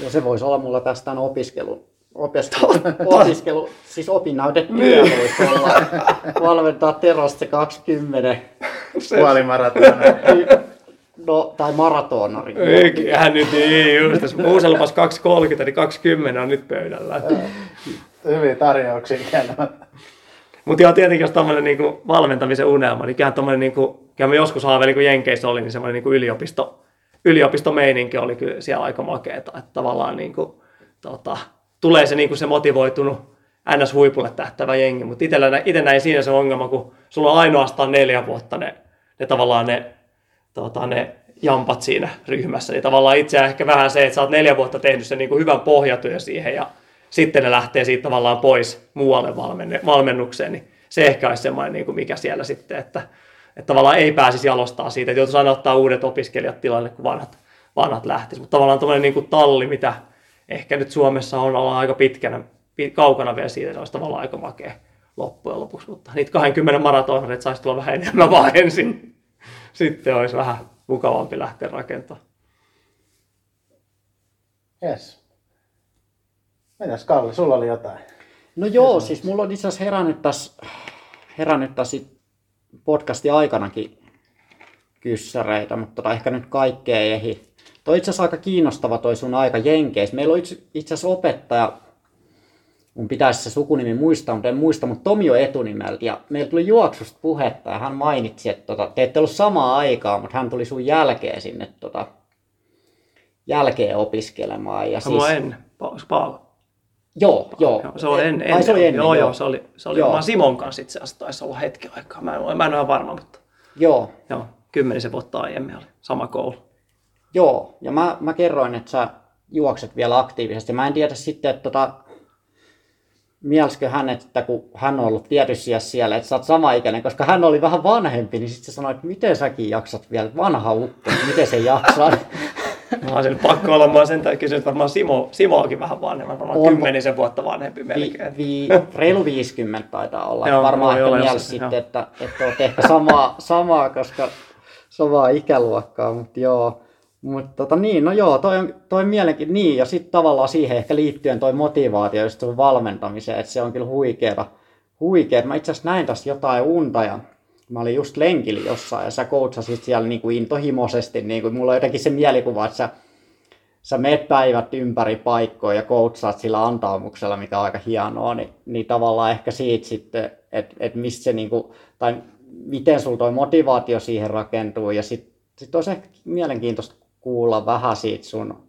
Ja se voisi olla mulla tästä opiskelu, siis opinnäytetyö voisi olla valmentaa Terosta 20 Puolimaratoni. No, tai maratonari. Eiköhän nyt niin, just tässä Muuselmas 2.30, niin 20 on nyt pöydällä. Hyviä tarjouksia käydään. Mutta joo, tietenkin jos tommoinen niinku valmentamisen unelma, niin kyllähän tommoinen, niinku, mä joskus haaveilin, kun Jenkeissä oli, niin semmoinen niinku yliopistomeininki oli kyllä siellä aika makeeta. Että tavallaan niinku, tulee se, niinku, se motivoitunut NS-huipulle tähtävä jengi, mutta itse näin siinä se ongelma, kun sulla on ainoastaan 4 vuotta ne jampat siinä ryhmässä, niin tavallaan itseä ehkä vähän se, että sä oot 4 vuotta tehnyt sen niinku hyvän pohjatyön siihen ja sitten ne lähtee siitä tavallaan pois muualle valmennukseen, niin se ehkä olisi semmoinen, niinku mikä siellä sitten, että tavallaan ei pääsisi jalostaa siitä, että joutuisi aina ottaa uudet opiskelijat tilalle, kun vanhat lähtisivät, mutta tavallaan tommoinen niinku talli, mitä ehkä nyt Suomessa on ollaan aika kaukana vielä siitä, se olisi tavallaan aika makea loppujen lopuksi, mutta niitä 20 maratonareita saisi tulla vähän enemmän vaan ensin. Sitten olisi vähän mukavampi lähteä rakentamaan. Jes. Mitäs Kalle, sulla oli jotain? No joo, siis mulla on itse asiassa herännyt tässä podcastin aikanakin kyssäreitä, mutta ehkä nyt kaikkea ei ehdi. Toi on itse asiassa aika kiinnostava toi sun aika Jenkeissä. Meillä on itse asiassa opettaja, mun pitäisi se sukunimi muistaa, mutta en muista, mutta Tomi on etunimeltä ja meillä tuli juoksusta puhetta ja hän mainitsi, että te ette ollut samaa aikaa, mutta hän tuli sun jälkeen sinne jälkeen opiskelemaan. Ja siis... Joo. Se oli ennen. Ai se oli ennen. Joo. Se oli joo. Simon kanssa itse asiassa taisi olla hetken aikaa, mä en ole varma, mutta joo, 10 vuotta aiemmin oli sama koulu. Joo, ja mä kerroin, että sä juokset vielä aktiivisesti. Mä en tiedä sitten, että mielsikö hän, että kun hän on ollut tietysti siellä, että sä oot samaikäinen, koska hän oli vähän vanhempi, niin sitten sä sanoit, että miten säkin jaksat vielä, vanha ukko, miten se jaksaa? Mä oon sen pakko olla, mä oon sen takia kysynyt, varmaan Simoakin vähän vanhemman, varmaan 10 vuotta vanhempi melkein. Reilu 50 taitaa olla, joo, varmaan ehkä mielessä sitten, että oot ehkä samaa, koska samaa ikäluokkaa, mutta joo. Mutta toi on mielenkiintoinen, niin, ja sitten tavallaan siihen ehkä liittyen toi motivaatio just sun valmentamiseen, että se on kyllä huikeeta. Mä itse asiassa näin tässä jotain unta, ja mä olin just lenkillä jossain, ja sä coachasit siellä niinku intohimoisesti, niinku, mulla on jotenkin se mielikuva, että sä meet päivät ympäri paikkoja ja coachaat sillä antaumuksella, mikä on aika hienoa, niin tavallaan ehkä siitä sitten, että mistä se niinku, tai miten sulla toi motivaatio siihen rakentuu, ja sitten olisi ehkä mielenkiintoista kuulla vähän siitä sun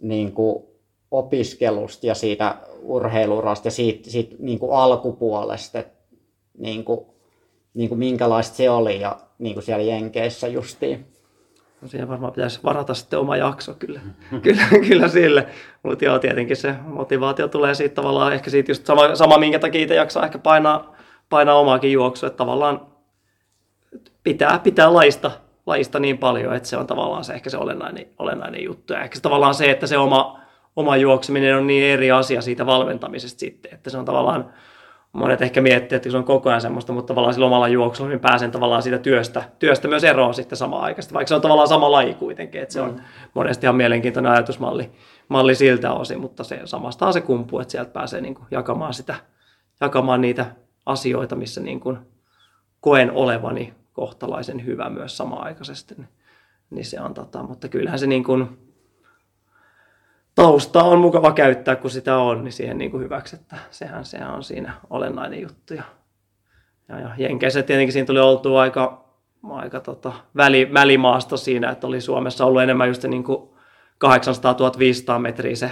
niin kuin, opiskelusta ja siitä urheiluurasta ja siitä niin kuin, alkupuolesta, että niin kuin, minkälaista se oli ja niin kuin siellä Jenkeissä justiin. No siihen varmaan pitäisi varata sitten oma jakso kyllä sille, mutta joo tietenkin se motivaatio tulee siitä tavallaan ehkä siitä just sama minkä takia itse jaksaa ehkä painaa omaakin juoksua, että tavallaan pitää lajista niin paljon, että se on tavallaan se ehkä se olennainen juttu. Ja ehkä se tavallaan se, että se oma juokseminen on niin eri asia siitä valmentamisesta sitten, että se on tavallaan, monet ehkä miettii, että se on koko ajan semmoista, mutta tavallaan sillä omalla juoksulla niin pääsen tavallaan siitä työstä myös eroon sitten samaan aikaan, vaikka se on tavallaan sama laji kuitenkin, että se on monesti ihan mielenkiintoinen ajatusmalli siltä osin, mutta se samastaan se kumpuu, että sieltä pääsee niin kuin jakamaan niitä asioita, missä niin kuin koen olevani kohtalaisen hyvä myös samaaikaisesti, niin se on mutta kyllähän se niin kuin tausta on mukava käyttää, kun sitä on, niin siihen niin kuin hyväksi, että sehän on siinä olennainen juttu. Ja Jenkeissä tietenkin siinä tuli oltu aika välimaasta siinä, että oli Suomessa ollut enemmän just se niin kuin 800-1500 metriä se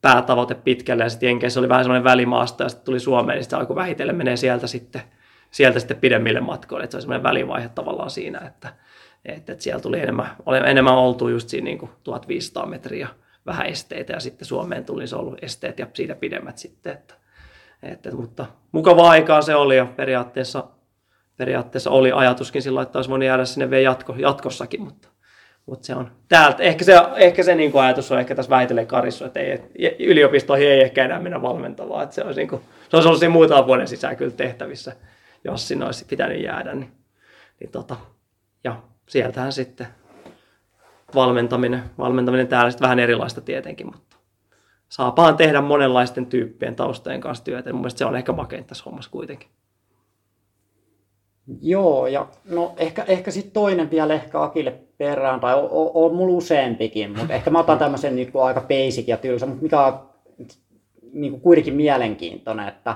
päätavoite pitkälle, ja sitten Jenkeissä oli vähän semmoinen välimaasta, ja sitten tuli Suomeen, niin sitten alkoi vähitellen menee sieltä sitten pidemmille matkoille, että se oli semmoinen välivaihe tavallaan siinä, että siellä tuli enemmän oltu just siinä niin kuin 1500 metriä vähän esteitä ja sitten Suomeen tuli se ollut esteet ja siitä pidemmät sitten, mutta mukavaa aikaa se oli ja periaatteessa oli ajatuskin silloin, että olisi voinut jäädä sinne vielä jatkossakin, mutta se on täältä, ehkä se niin kuin ajatus on ehkä tässä vähitellen karissu, että yliopistoihin ei ehkä enää mennä valmentavaa, että se olisi ollut siinä muutaman vuoden sisään kyllä tehtävissä. Jos sinne olisi pitänyt jäädä, niin ja sieltähän sitten valmentaminen täällä sitten vähän erilaista tietenkin, mutta saapaan tehdä monenlaisten tyyppien taustojen kanssa työtä. Mun mielestä se on ehkä makein tässä hommassa kuitenkin. Joo, ja no ehkä sitten toinen vielä ehkä Akille perään, tai on mulla useampikin, mutta ehkä mä otan tämmöisen niin kuin aika basic ja tylsä, mutta mikä on niin kuin kuitenkin mielenkiintoinen, että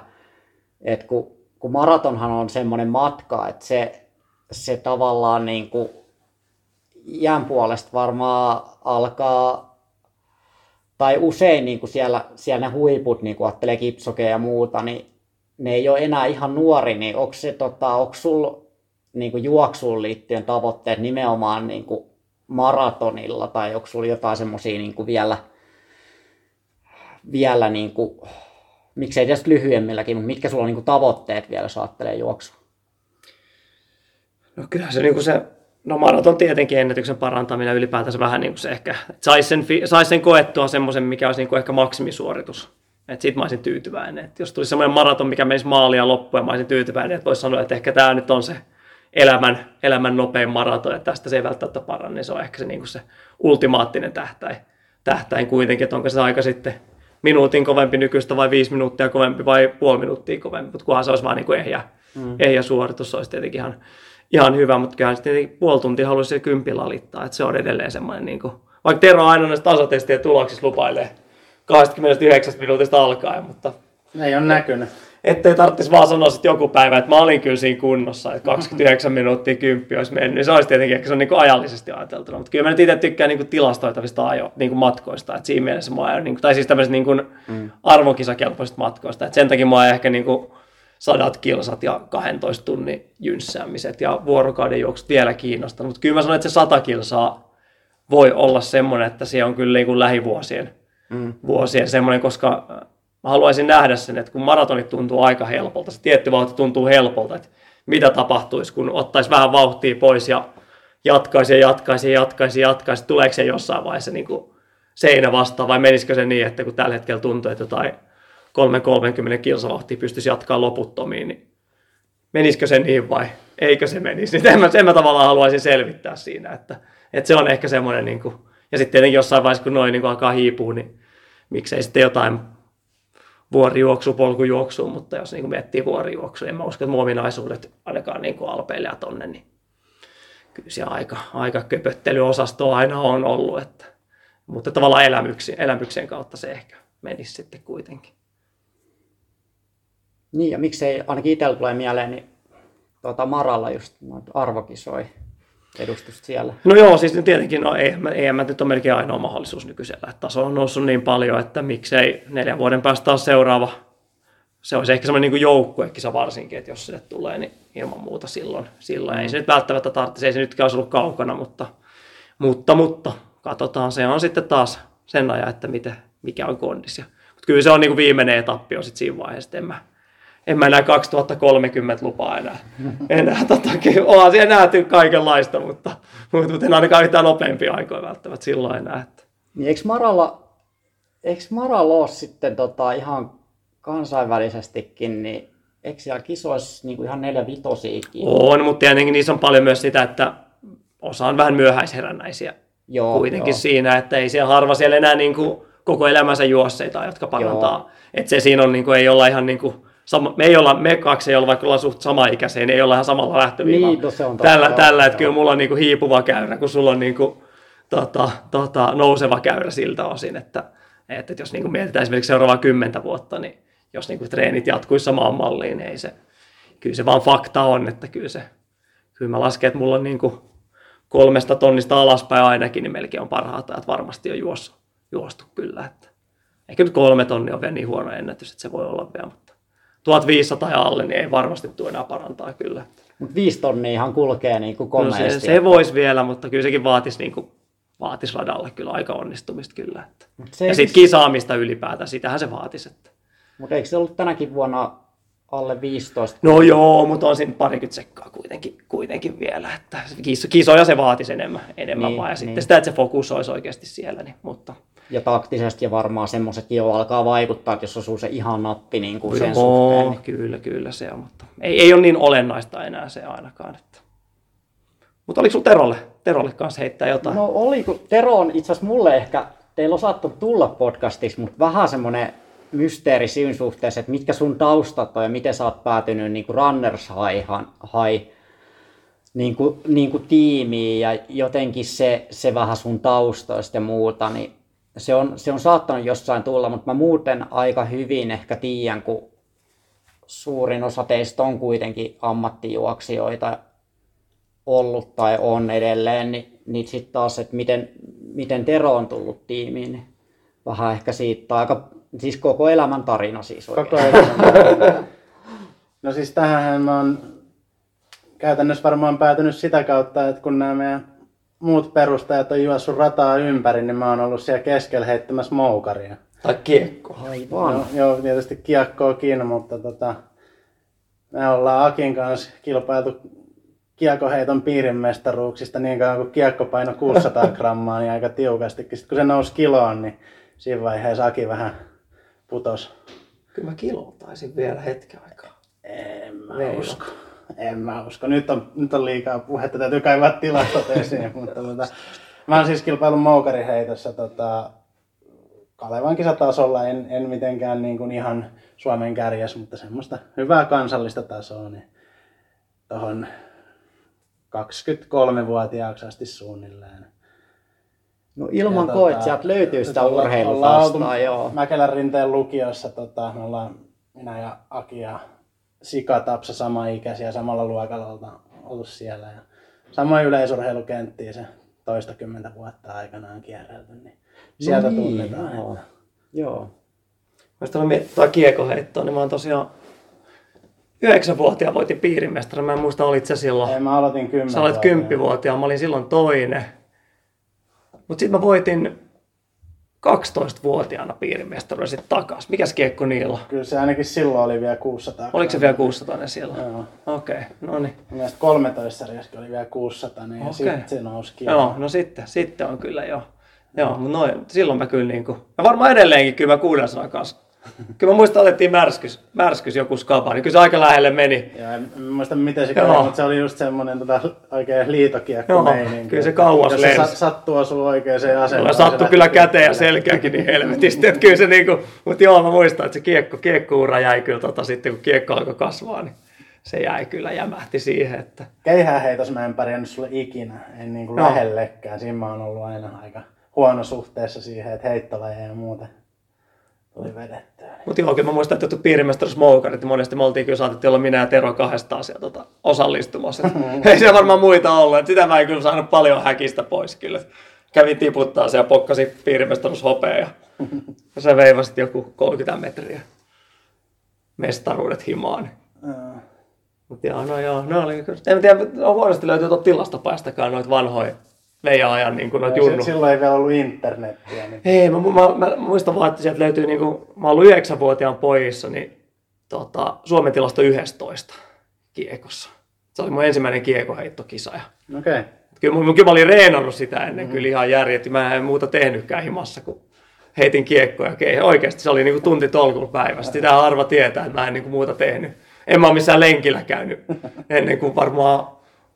kun maratonhan on semmoinen matka, että se tavallaan niin kuin iän puolesta varmaan alkaa, tai usein niin kuin siellä ne huiput, niin kuin ajattelee kipsokea ja muuta, niin ne ei ole enää ihan nuori, niin onko sulla niin juoksuun liittyen tavoitteet nimenomaan niin kuin maratonilla, tai onko sulla jotain semmoisia niin vielä niin kuin, miksei tietysti lyhyemmilläkin, mutta mitkä sulla on niin kuin tavoitteet vielä, jos ajattelee juoksua? No kyllähän se, niin kuin se no maraton tietenkin ennätyksen parantaminen ylipäätänsä vähän niin kuin se ehkä, että sais sen koettua semmoisen, mikä olisi niin kuin ehkä maksimisuoritus. Että sit mä olisin tyytyväinen. Et jos tulisi semmoinen maraton, mikä menisi maalia loppuun, mä olisin tyytyväinen, että voisi sanoa, että ehkä tämä nyt on se elämän nopein maraton, että tästä se ei välttämättä paranne. Se on ehkä se, niin kuin se ultimaattinen tähtäin kuitenkin, että onko se aika sitten minuutin kovempi nykyistä vai 5 minuuttia kovempi vai puoli minuuttia kovempi, mutta kunhan se olisi vaan niin kuin ehjä suoritus, se olisi tietenkin ihan hyvä, mutta kyllähän sitten puoli tuntia haluaisi kympillä alittaa, että se on edelleen semmoinen, niin kuin, vaikka Tero aina näistä tasatestien tuloksissa lupailee, 29 minuutista alkaen, mutta ei ole näkynyt. Ettei tarvitsisi vaan sanoa sitten joku päivä, että mä olin kyllä siinä kunnossa, että 29 minuuttia 10 olisi mennyt. Se olisi tietenkin ehkä se on niin kuin ajallisesti ajateltuna, mutta kyllä mä nyt itse tykkään niin kuin tilastoitavista niin kuin matkoista. Että siinä mielessä mä oon, tai siis tämmöiset niin kuin arvokisakelpoisista matkoista. Että sen takia mä oon ehkä niin kuin 100 kilsat ja 12 tunnin jynssäämiset ja vuorokauden juoksut vielä kiinnostanut. Mutta kyllä mä sanon, että se 100 kilsaa voi olla semmoinen, että se on kyllä niin kuin lähivuosien. Vuosien semmoinen, koska mä haluaisin nähdä sen, että kun maratonit tuntuu aika helpolta, se tietty vauhti tuntuu helpolta, että mitä tapahtuisi, kun ottaisi vähän vauhtia pois ja jatkaisi, tuleeko se jossain vaiheessa niin kuin seinä vastaan vai menisikö se niin, että kun tällä hetkellä tuntuu, että jotain 30 kilsavauhtia pystyisi jatkaa loputtomiin, niin menisikö se niin vai eikö se menisi, niin sen mä tavallaan haluaisin selvittää siinä, että se on ehkä semmoinen niin kuin. Ja sitten tietenkin jossain vaiheessa, kun noin niin alkaa hiipua, niin miksei sitten jotain vuorijuoksua, polkujuoksua, mutta jos niin miettii vuorijuoksua, en mä usko, että mun ominaisuudet ainakaan niin alpeilijaa tonne, niin kyllä siellä aika köpöttelyosastoa aina on ollut. Että. Mutta tavallaan elämyksen kautta se ehkä menisi sitten kuitenkin. Niin ja miksei, ainakin itsellä tulee mieleen, niin Maralla just arvokisoi. Edustust siellä. No joo, siis tietenkin no, EM nyt on melkein ainoa mahdollisuus nykyisellä. Taso on noussut niin paljon, että miksei 4 vuoden päästä taas seuraava. Se olisi ehkä semmoinen niin joukkuekisa varsinkin, että jos se tulee, niin ilman muuta silloin. Ei se nyt välttämättä tarvitse, ei se nytkään olisi ollut kaukana, mutta katsotaan. Se on sitten taas sen ajan, että mikä on kondis. Mutta kyllä se on niin kuin viimeinen etappi on sitten siinä vaiheessa, en mä enää 2030 lupaa enää oon siellä nähty kaikenlaista, mutta en ainakaan yhtään nopeampia aikoja välttämättä silloin enää. Että. Niin eikö Maralla ole sitten ihan kansainvälisestikin, niin eikö siellä kisoissa niin kuin ihan 4-5-siakin? On, mutta tietenkin niissä on paljon myös sitä, että osa on vähän myöhäisherännäisiä kuitenkin. Siinä, että ei siellä harva siellä enää niin kuin koko elämänsä juosseita, jotka parantaa. Että se siinä on, niin kuin, ei olla ihan niin kuin, me kaksi ei olla, vaikka ollaan suht samaikäisiä, ei olla ihan samalla lähtöviivalla. Niin, tällä hetkellä mulla on niinku hiipuva käyrä, kun sulla on niinku, nouseva käyrä siltä osin, että jos niinku mietitään esimerkiksi seuraavaa 10 vuotta, niin jos niinku treenit jatkuisi samaan malliin, niin kyllä se vaan fakta on, että kyllä mä lasken, että mulla on niinku 3 tonnista alaspäin ainakin, niin melkein on parhaat ajat varmasti on juostu kyllä. Että. Ehkä nyt 3 tonnia on vielä niin huono ennätys, että se voi olla vielä, mutta 1500 alle, niin ei varmasti tule enää parantaa kyllä. Mutta 5 tonnia ihan kulkee niin kuin komeasti. No se voisi vielä, mutta kyllä sekin vaatisi, niin kuin, radalla kyllä aika onnistumista kyllä. Että. Ja sitten kisaamista ylipäätään, sitähän se vaatisi. Mutta eikö se ollut tänäkin vuonna alle 15? No joo, mutta on siinä parikymmentä sekkaa kuitenkin vielä. Että kisoja se vaatisi enemmän niin, vaan. Ja niin. Sitten sitä, että se fokus olisi oikeasti siellä. Niin, mutta. Ja taktisesti ja varmaan semmoisetkin jo alkaa vaikuttaa, että jos osuu se ihan nappi niin kuin sen suhteen. Niin. Kyllä se on, mutta ei ole niin olennaista enää se ainakaan. Että. Mutta oliko sinulla Terolle kanssa heittää jotain? No oli, kun Tero on itse asiassa mulle ehkä, teillä on saattanut tulla podcastissa, mutta vähän semmoinen mysteeri siinä suhteessa, että mitkä sun taustat on ja miten sä oot päätynyt niin kuin Runners High niin kuin tiimiin ja jotenkin se vähän sun taustoista ja muuta, niin se on saattanut jossain tulla, mutta mä muuten aika hyvin ehkä tiedän, kun suurin osa teistä on kuitenkin ammattijuoksijoita ollut tai on edelleen, niin sitten taas, että miten Tero on tullut tiimiin, niin vähän ehkä siitä aika, siis koko elämän tarina siis oikein. Koko elämän. No siis tähänhän mä oon käytännössä varmaan päätynyt sitä kautta, että kun nämä meidän muut perustajat on juossut rataa ympäri, niin mä oon ollut siellä keskellä heittämässä moukaria. Tai kiekkoa. Aivan. No, joo, tietysti kiekkoakin, mutta me ollaan Akin kanssa kilpailtu kiekoheiton piirimestaruuksista niin kauan kuin kiekkopaino 600 grammaa, niin aika tiukastikin. Sitten kun se nousi kiloon, niin siinä vaiheessa Aki vähän putosi. Kyllä mä kiloltaisin vielä hetken aikaa. En mä usko. Nyt on liikaa puhetta, täytyy kaivaa tilastot esiin. mutta mä oon siis kilpaillut moukariheitossa Kalevan kisatasolla, en mitenkään niin kuin ihan Suomen kärjäs, mutta semmoista hyvää kansallista tasoa, niin tohon 23-vuotiaaksi asti suunnilleen. No ilman koet, sieltä löytyy sitä urheilutaustaa, joo. Mäkelän rinteen lukiossa, me ollaan minä ja Aki ja Sika Tapsa samaikäisiä samalla luokalla ollut siellä. Ja samoin yleisurheilukenttiin se toistakymmentä vuotta aikanaan kierrelty, niin sieltä tunnetaan. Joo. Jos tuolla mietitään kiekoheittoa, niin mä oon tosiaan 9-vuotiaan voitin piirimestari. Mä en muista, olit se silloin. Ei, mä aloitin 10-vuotiaan. Sä olet 10-vuotiaan, mä olin silloin toinen. Mut sit mä voitin 12-vuotiaana piirimestaruuden sit takas. Mikäs kiekko niillä? Kyllä se ainakin silloin oli vielä 600. Oliko se vielä 600 silloin? Joo. Okei, no niin. Mielestäni 13-sarjaskin oli vielä 600, niin sitten se nousi kiekko. Joo, no sitten on kyllä jo. Joo, mutta silloin mä kyllä niinku, mä varmaan edelleenkin kyllä mä 600 kanssa. Kyllä mä muistan, otettiin märskys joku skapa, niin kyllä se aika lähelle meni. Joo, en muista miten se kävi, mutta se oli just semmoinen oikein liitokiekko-meininki. Kyllä se kauas lensi. Jos se sattuu asuu oikeaan asemaan. Sattui kyllä käteen ja selkeäkin niin helvetisti, että kyllä se niinku, mutta joo mä muistan, että se kiekko-ura jäi kyllä sitten kun kiekko alkoi kasvaa, niin se jäi kyllä jämähti siihen, että. Keihäänheitos mä en pärjännyt sulle ikinä, en niinku lähellekään, siinä mä oon ollut aina aika huono suhteessa siihen, että heittolajeja ja muuta oli vedettyä. Mutta joo, kyllä mä muistan, että piirimestaruus moukarit, niin monesti me oltiin kyllä saatettiin olla minä ja Tero kahdestaan siellä osallistumassa. Ei siellä varmaan muita ollut, että sitä mä en kyllä saanut paljon häkistä pois kyllä. Kävin tiputtaa siellä, pokkasi piirimestaruus hopea ja sä veivasit joku 30 metriä mestaruudet himaan. Mutta joo, no oli kyllä. En tiedä, on huonosti löytyy tuolta tilastopajastakaan noita vanhoja. Ajan, niin no, silloin ei vielä ollut internettiä. Niin. Ei, mä muistan vaan, että sieltä löytyy, niin kun, mä olin 9-vuotiaan pojissa, niin Suomen tilasto 11 kiekossa. Se oli mun ensimmäinen kiekoheittokisa. Okay. Kyllä mä olin reenannut sitä ennen kyllä ihan järjet. Mä en muuta tehnytkään himassa, kun heitin kiekkoja. Okay. Oikeasti se oli niin tunti tolkulla päivästä. Sitä harva tietää, että mä en niin muuta tehnyt. En mä ole missään lenkillä käynyt ennen kuin varmaan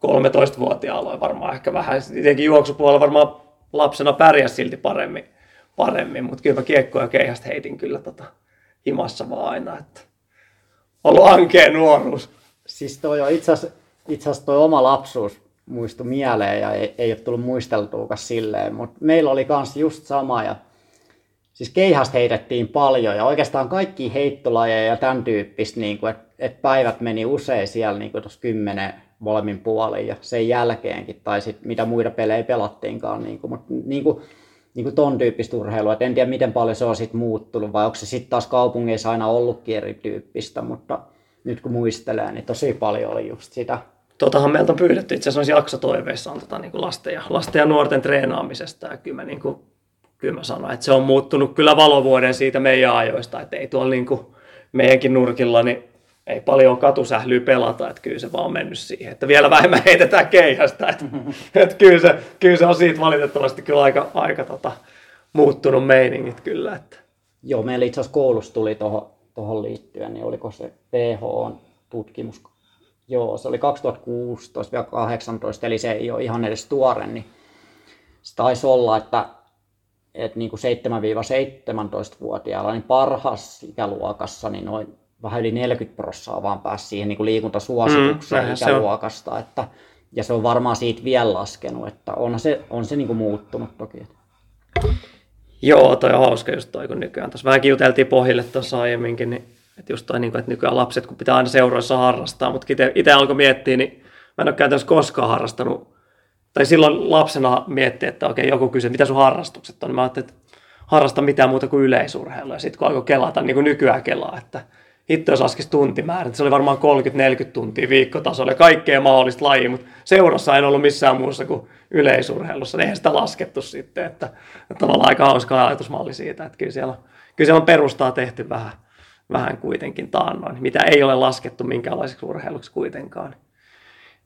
13-vuotiaalla varmaan ehkä vähän, jotenkin juoksupuolella varmaan lapsena pärjäs silti paremmin, mutta kyllä mä kiekkoja keihästä heitin kyllä himassa vaan aina, että ollut ankea nuoruus. Siis toi on itse asiassa toi oma lapsuus muistui mieleen ja ei ole tullut muisteltuakaan silleen, mutta meillä oli kans just sama ja siis keihästä heitettiin paljon ja oikeastaan kaikki heittolajeja ja tämän tyyppistä, niin että päivät meni usein siellä niin tuossa 10 molemmin puolin ja sen jälkeenkin, tai sitten mitä muita pelejä pelattiinkaan, mutta niin kuin ton tyyppistä urheilua, et en tiedä miten paljon se on sitten muuttunut, vai onko se sitten taas kaupungeissa aina ollutkin erityyppistä, mutta nyt kun muistelee, niin tosi paljon oli just sitä. Totahan meiltä on pyydetty, itse asiassa jaksotoiveissa on niin lasten ja nuorten treenaamisesta, ja kyllä mä, mä sanon, että se on muuttunut kyllä valovuoden siitä meidän ajoista, että ei tuolla niin kuin meidänkin nurkilla, niin ei paljon katusählyä pelata, että kyllä se vaan on mennyt siihen, että vielä vähemmän heitetään keihästä, että kyllä se on siitä valitettavasti kyllä aika muuttunut meiningit kyllä. Että. Joo, meillä itse asiassa koulussa tuli tuohon liittyen, niin oliko se WHO-tutkimus, joo se oli 2016-2018, eli se ei ole ihan edes tuore, niin se taisi olla, että niin kuin 7-17-vuotiailla niin parhaassa ikäluokassa niin noin vähän yli 40% vaan pääsi siihen niin liikuntasuositukseen ikäluokasta, että Ja se on varmaan siitä vielä laskenut, että on se niinku muuttunut toki. Joo, toi on hauska just toi, kun nykyään. Tuossa vähänkin juteltiin pohjille tuossa aiemminkin, niin, että just toi, niin kuin, että nykyään lapset, kun pitää aina seuroissa harrastaa, mutta itse alkoi miettiä, niin mä en ole käytännössä koskaan harrastanut, tai silloin lapsena miettii, että okei, joku kysyy, mitä sun harrastukset on, niin mä ajattelin, että harrasta mitään muuta kuin yleisurheilua, ja sitten kun alkoi kelata, niin kuin nykyään kelaa, että itse jos laskisi tuntimäärät, se oli varmaan 30-40 tuntia viikkotasolla ja kaikkea mahdollista lajia, mutta seurassa en ollut missään muussa kuin yleisurheilussa, niin eihän sitä laskettu sitten, että tavallaan aika hauska ajatusmalli siitä, että kyllä siellä on perustaa tehty vähän kuitenkin taannoin, mitä ei ole laskettu minkäänlaiseksi urheiluksi kuitenkaan.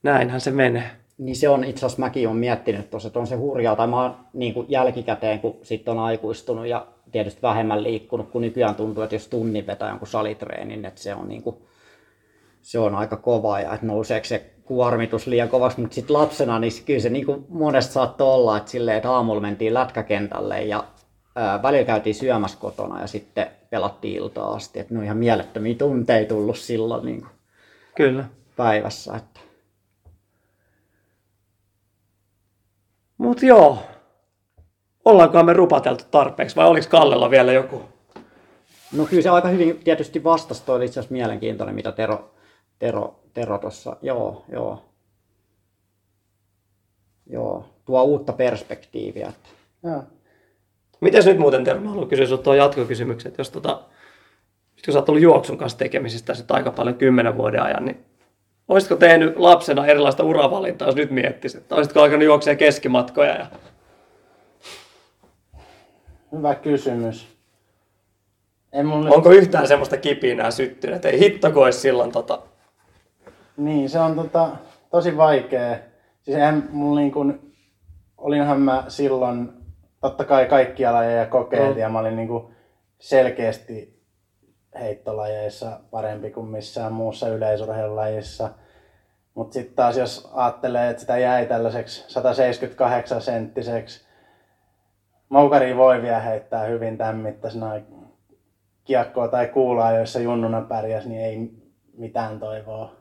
Näinhän se menee. Niin se on itse asiassa, mäkin olen miettinyt tuossa, että on se hurjaa, tai mä oon niin kuin jälkikäteen, kun sitten on aikuistunut ja tietysti vähemmän liikkunut, kun nykyään tuntuu, että jos tunnin vetää jonkun salitreenin, että se on, niin kuin, se on aika kovaa ja että nouseeko se kuormitus liian kovaksi, mutta sitten lapsena niin kyllä se niin kuin monesti saattoi olla, että, silleen, että aamulla mentiin lätkäkentälle ja välillä käytiin syömässä kotona ja sitten pelattiin iltaa asti, että ne on ihan mielettömiä tunteja tullut silloin niin kuin kyllä päivässä. Että mutta joo, ollaankohan me rupateltu tarpeeksi vai oliko Kallella vielä joku? No kyllä se aika hyvin tietysti vastasi, toi oli itse asiassa mielenkiintoinen, mitä Tero tuossa, joo, tuo uutta perspektiiviä. Joo. Mites nyt muuten Tero, mä haluan kysyä sinut tuon jatkokysymyksen, että kun sä oot ollut juoksun kanssa tekemisistä sit aika paljon 10 vuoden ajan, niin olisitko tehnyt lapsena erilaista uravalintaa, jos nyt miettisit, että olisitko alkanut juoksemaan keskimatkoja? Ja hyvä kysymys. Onko yhtään semmoista kipinää syttynyt, että ei hitto kun olisi silloin Niin, se on tosi vaikea. Siis olinhan mä silloin totta kai kaikkia lajeja kokeiltiin ja mä olin selkeästi heittolajeissa parempi kuin missään muussa yleisurheilulajissa. Mutta sitten taas jos ajattelee, että sitä jäi tällaiseksi 178 senttiseksi, moukaria voi vielä heittää hyvin tämän mittaisena kiekkoa tai kuulaa, joissa junnuna pärjäs, niin ei mitään toivoa.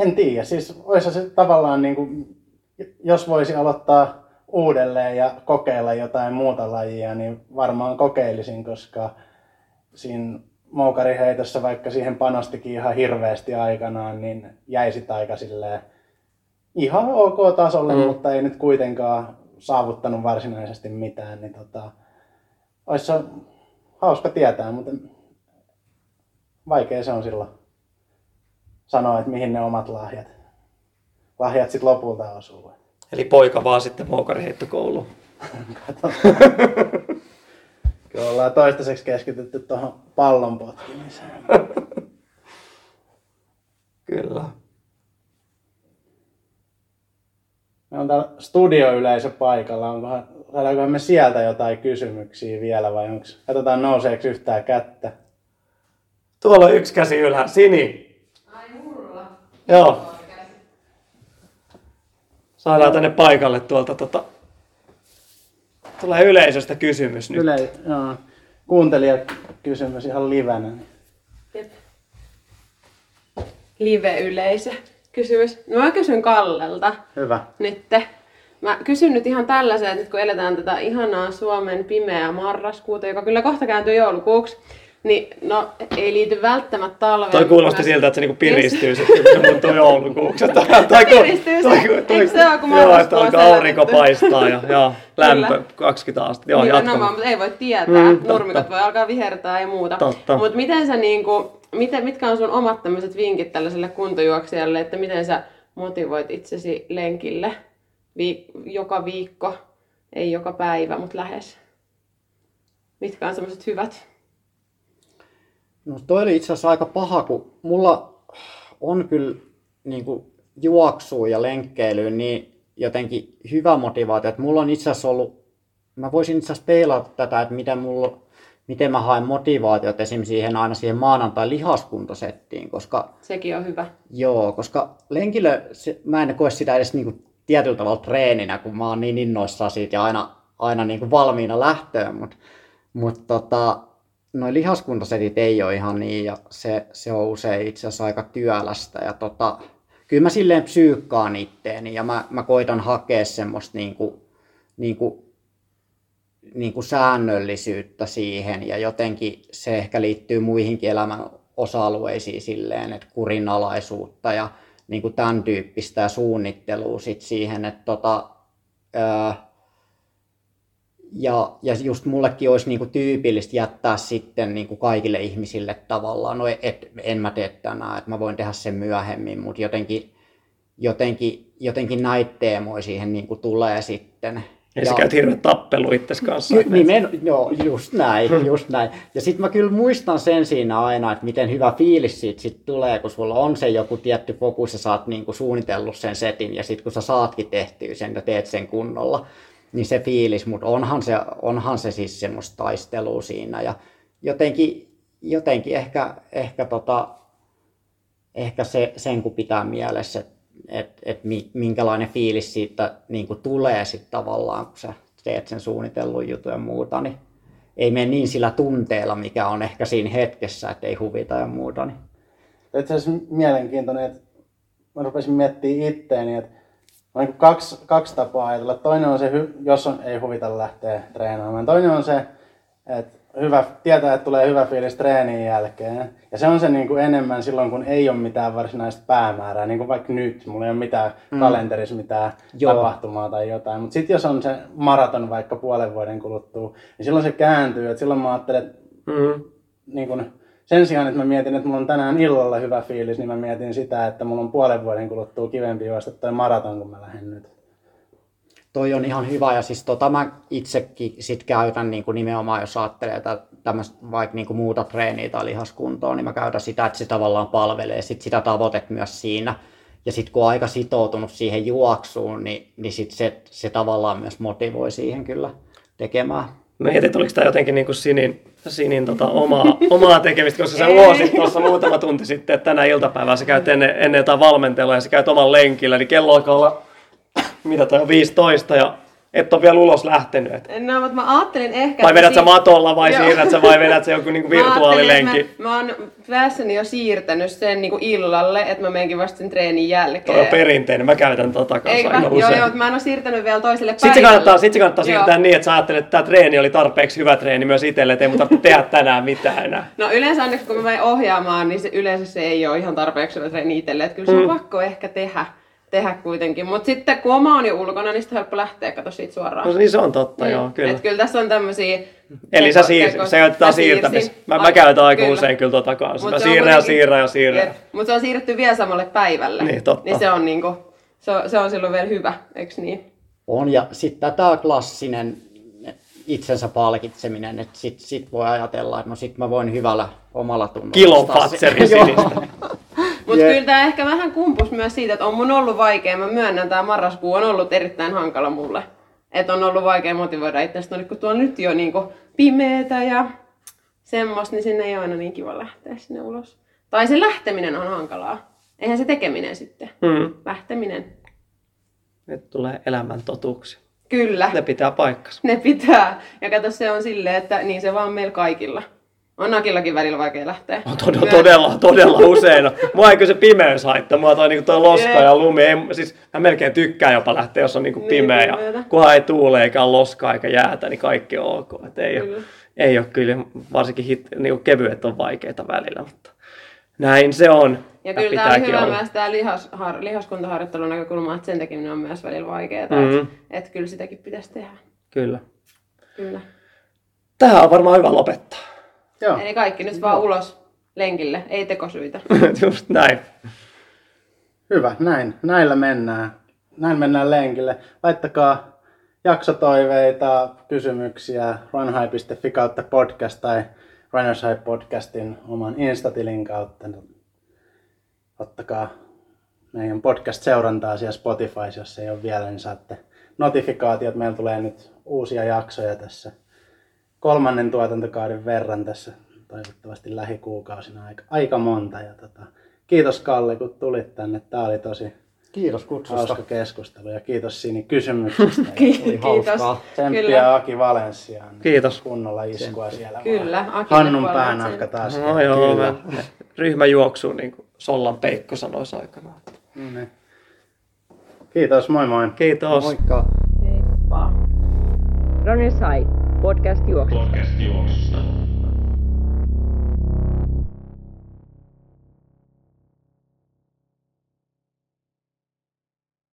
En tiedä, siis olisi se tavallaan niin kuin, jos voisi aloittaa uudelleen ja kokeilla jotain muuta lajia, niin varmaan kokeilisin, koska siinä moukariheitossa, vaikka siihen panostikin ihan hirveästi aikanaan, niin jäi sit aika silleen ihan ok tasolle, mutta ei nyt kuitenkaan saavuttanut varsinaisesti mitään, niin olisi se hauska tietää, mutta vaikea se on silloin sanoa, että mihin ne omat lahjat sit lopulta osuu. Eli poika vaan sitten moukariheittokouluun. Katsotaan. Kyllä ollaan toistaiseksi keskitytty tuohon pallon potkimiseen. Kyllä. Meillä on täällä studioyleisö paikalla. Saadaanko me sieltä jotain kysymyksiä vielä vai onko? Katsotaan nouseeksi yhtään kättä. Tuolla on yksi käsi ylhäällä. Sini. Ai hurra. Joo. Saadaan tänne paikalle tuolta tulee yleisöstä kysymys nyt. Kuuntelijakysymys ihan livenä. Jep. Live-yleisö kysymys. No mä kysyn Kallelta. Hyvä. Nyt. Mä kysyn nyt ihan tällaisen, että kun eletään tätä ihanaa Suomen pimeää marraskuuta, joka kyllä kohta kääntyy joulukuuksi, niin no ei liity välttämättä talveen. Toi kuulosti siltä, että se niinku piristyy sitten, kun se muuttuu joulukuuksi. Piristyy se, eikö se ole, kun marraskuun on selätetty? Aurinko paistaa ja lämpö 20 astetta. Joo, jatkamme. Nimenomaan, mutta ei voi tietää. Nurmikot voi alkaa vihertää ja muuta. Mutta miten sä mitkä on sun omat tämmöiset vinkit tällaiselle kuntojuoksijalle, että miten sä motivoit itsesi lenkille joka viikko, ei joka päivä, mutta lähes? Mitkä on semmoiset hyvät? No toi oli itse asiassa aika paha, kun mulla on kyllä niin kuin juoksuun ja lenkkeilyyn niin jotenkin hyvä motivaatio, että mulla on itse asiassa ollut, mä voisin itse asiassa peilata tätä, että miten mä haen motivaatiot esimerkiksi siihen maanantai-lihaskuntosettiin, koska sekin on hyvä. Joo, koska lenkillä mä en koe sitä edes niin kuin tietyllä tavalla treeninä, kun mä oon niin innoissaan siitä ja aina niin kuin valmiina lähtöön, mutta noi lihaskuntosetit ei ole ihan niin, ja se on usein itse asiassa aika työlästä. Ja kyllä mä silleen psyykkaan itteeni, ja mä koitan hakea semmoista niinku säännöllisyyttä siihen, ja jotenkin se ehkä liittyy muihinkin elämän osa-alueisiin silleen, että kurinalaisuutta ja niinku tämän tyyppistä suunnittelua sit siihen, että ja just mullekin olisi niinku tyypillistä jättää sitten niinku kaikille ihmisille tavallaan, no en mä tee tänään, että mä voin tehdä sen myöhemmin, mutta jotenkin näitä teemoja siihen niinku tulee sitten. Ja sä käyt hirveän tappelu itsesi kanssa. Joo, just näin. Ja sit mä kyllä muistan sen siinä aina, että miten hyvä fiilis siitä sit tulee, kun sulla on se joku tietty fokus ja sä oot niinku suunnitellut sen setin, ja sit kun sä saatkin tehtyä sen ja teet sen kunnolla, niin se fiilis, mutta onhan se siis semmoista taistelua siinä, ja jotenkin ehkä se, sen kun pitää mielessä, että minkälainen fiilis siitä niinku tulee sit tavallaan, kun sä teet sen suunnitellun jutun ja muuta, niin ei mene niin sillä tunteella, mikä on ehkä siinä hetkessä, että ei huvita ja muuta. Niin. Itse asiassa mielenkiintoinen, että mä rupesin miettimään itteeni, että on niin kaksi tapaa ajatella. Toinen on se, jos on, ei huvita lähteä treenaamaan. Toinen on se, että tietää, että tulee hyvä fiilis treenin jälkeen. Ja se on se niin kuin enemmän silloin, kun ei ole mitään varsinaista päämäärää. Niin kuin vaikka nyt, mulla ei ole mitään kalenterissa mitään tapahtumaa tai jotain. Mutta sitten jos on se maraton vaikka puolen vuoden kuluttua, niin silloin se kääntyy. Et silloin mä ajattelen, että niin kuin, sen sijaan, että mä mietin, että mulla on tänään illalla hyvä fiilis, niin mä mietin sitä, että mulla on puolen vuoden kuluttua kivempi juosta toi maraton, kun mä lähden nyt. Toi on ihan hyvä, ja siis mä itsekin sit käytän niinku nimenomaan, jos ajattelee tämmöistä vaikka niinku muuta treeniä tai lihaskuntoa, niin mä käytän sitä, että se tavallaan palvelee sit sitä tavoitetta myös siinä. Ja sit kun on aika sitoutunut siihen juoksuun, niin sit se tavallaan myös motivoi siihen kyllä tekemään. Mietit, oliko tämä jotenkin niin kuin Sinin omaa tekemistä, koska sä luosit tuossa muutama tunti sitten, että tänä iltapäivänä sä käyt ennen jotain valmentelua ja sä käyt oman lenkillä, niin kello alkaa olla, mitä toi on, 15 ja et ole vielä ulos lähtenyt. No, mutta mä ajattelin ehkä... Vai vedät sä matolla vai siirrät sä vai vedät sä joku niinku virtuaalilenki? Mä oon päässäni jo siirtänyt sen niinku illalle, että mä menenkin vasta sen treenin jälkeen. Toi on perinteinen, mä käytän tota kanssa aika usein. Joo, mä en oo siirtänyt vielä toiselle päivälle. Sit se kannattaa siirtää niin, että sä ajattelet, että tää treeni oli tarpeeksi hyvä treeni myös itselle, ettei mun tarvitse tehdä tänään mitään enää. No yleensä onneksi kun mä menen ohjaamaan, niin yleensä se ei oo ihan tarpeeksi hyvä treeni itselle, että kyllä se on pakko ehkä tehdä kuitenkin, mutta sitten kun oma on jo ulkona, niin sitten helppo lähteä, kato siitä suoraan. No niin, se on totta, joo, kyllä. Että kyllä tässä on tämmöisiä... Eli sä käytetään siirtämistä. Mä käytän aika usein kyllä tota kanssa. Mä siirrän. Mutta se on siirretty vielä samalle päivälle. Niin, totta. Niin se on, niinku, se on silloin vielä hyvä, eikö niin? On, ja sitten tämä klassinen itsensä palkitseminen, että sit voi ajatella, että no sit mä voin hyvällä omalla tunnolla. Kilon patseri sinistä. Mutta kyllä tämä ehkä vähän kumpus myös siitä, että on mun ollut vaikea, mä myönnän, tämä marraskuu on ollut erittäin hankala mulle. Että on ollut vaikea motivoida itseäni, kun tuo on nyt jo niinku pimeetä ja semmoista, niin sinne ei ole aina niin kiva lähteä sinne ulos. Tai se lähteminen on hankalaa. Eihän se tekeminen sitten. Lähteminen. Nyt tulee elämän totuuksi. Kyllä. Ne pitää paikkansa. Ne pitää. Ja kato, se on silleen, että niin se vaan meillä kaikilla. On Akillakin välillä vaikea lähteä. No, todella usein. Mua eikö se pimeys haittaa. Mua toi, niin toi loska ja lumi. Ei, siis, mä melkein tykkään jopa lähteä, jos on niin pimeä. Ja kunhan ei tuule eikä ole loskaa eikä jäätä, niin kaikki on ok. Et ei ole kyllä. Varsinkin niin kevyet on vaikeita välillä. Mutta näin se on. Ja kyllä tämä oli hyvä myös tämä lihaskuntaharjoittelun näkökulma, että sen takia on myös välillä vaikeaa. Että kyllä sitäkin pitäisi tehdä. Kyllä. Tähän on varmaan hyvä lopettaa. Joo. Eli kaikki nyt vaan ulos lenkille, ei tekosyitä. Just näin. Hyvä, näin. Näillä mennään. Näin mennään lenkille. Laittakaa jaksotoiveita, kysymyksiä runhigh.fi/podcast tai Runners High podcastin oman Insta-tilin kautta. Ottakaa meidän podcast-seurantaa siellä Spotify, jos ei ole vielä, niin saatte notifikaatiot. Meillä tulee nyt uusia jaksoja tässä. 3. tuotantokauden verran tässä toivottavasti lähikuukausina aika monta. Ja kiitos Kalle, kun tulit tänne. Tämä oli tosi Kiitos kutsusta. Hauska keskustelu ja kiitos Sini kysymyksistä. Kiitos. Tsemppiä Aki Valenciaan. Kiitos. Kunnolla iskua Tsemppi. Siellä. Kyllä. Hannun päänahka taas. No joo. Ryhmä juoksuu niin kuin Sollan Peikko sanoisi aikanaan. Mm. Kiitos, moi moi. Kiitos. Moikka. Runners High, podcast juoksusta.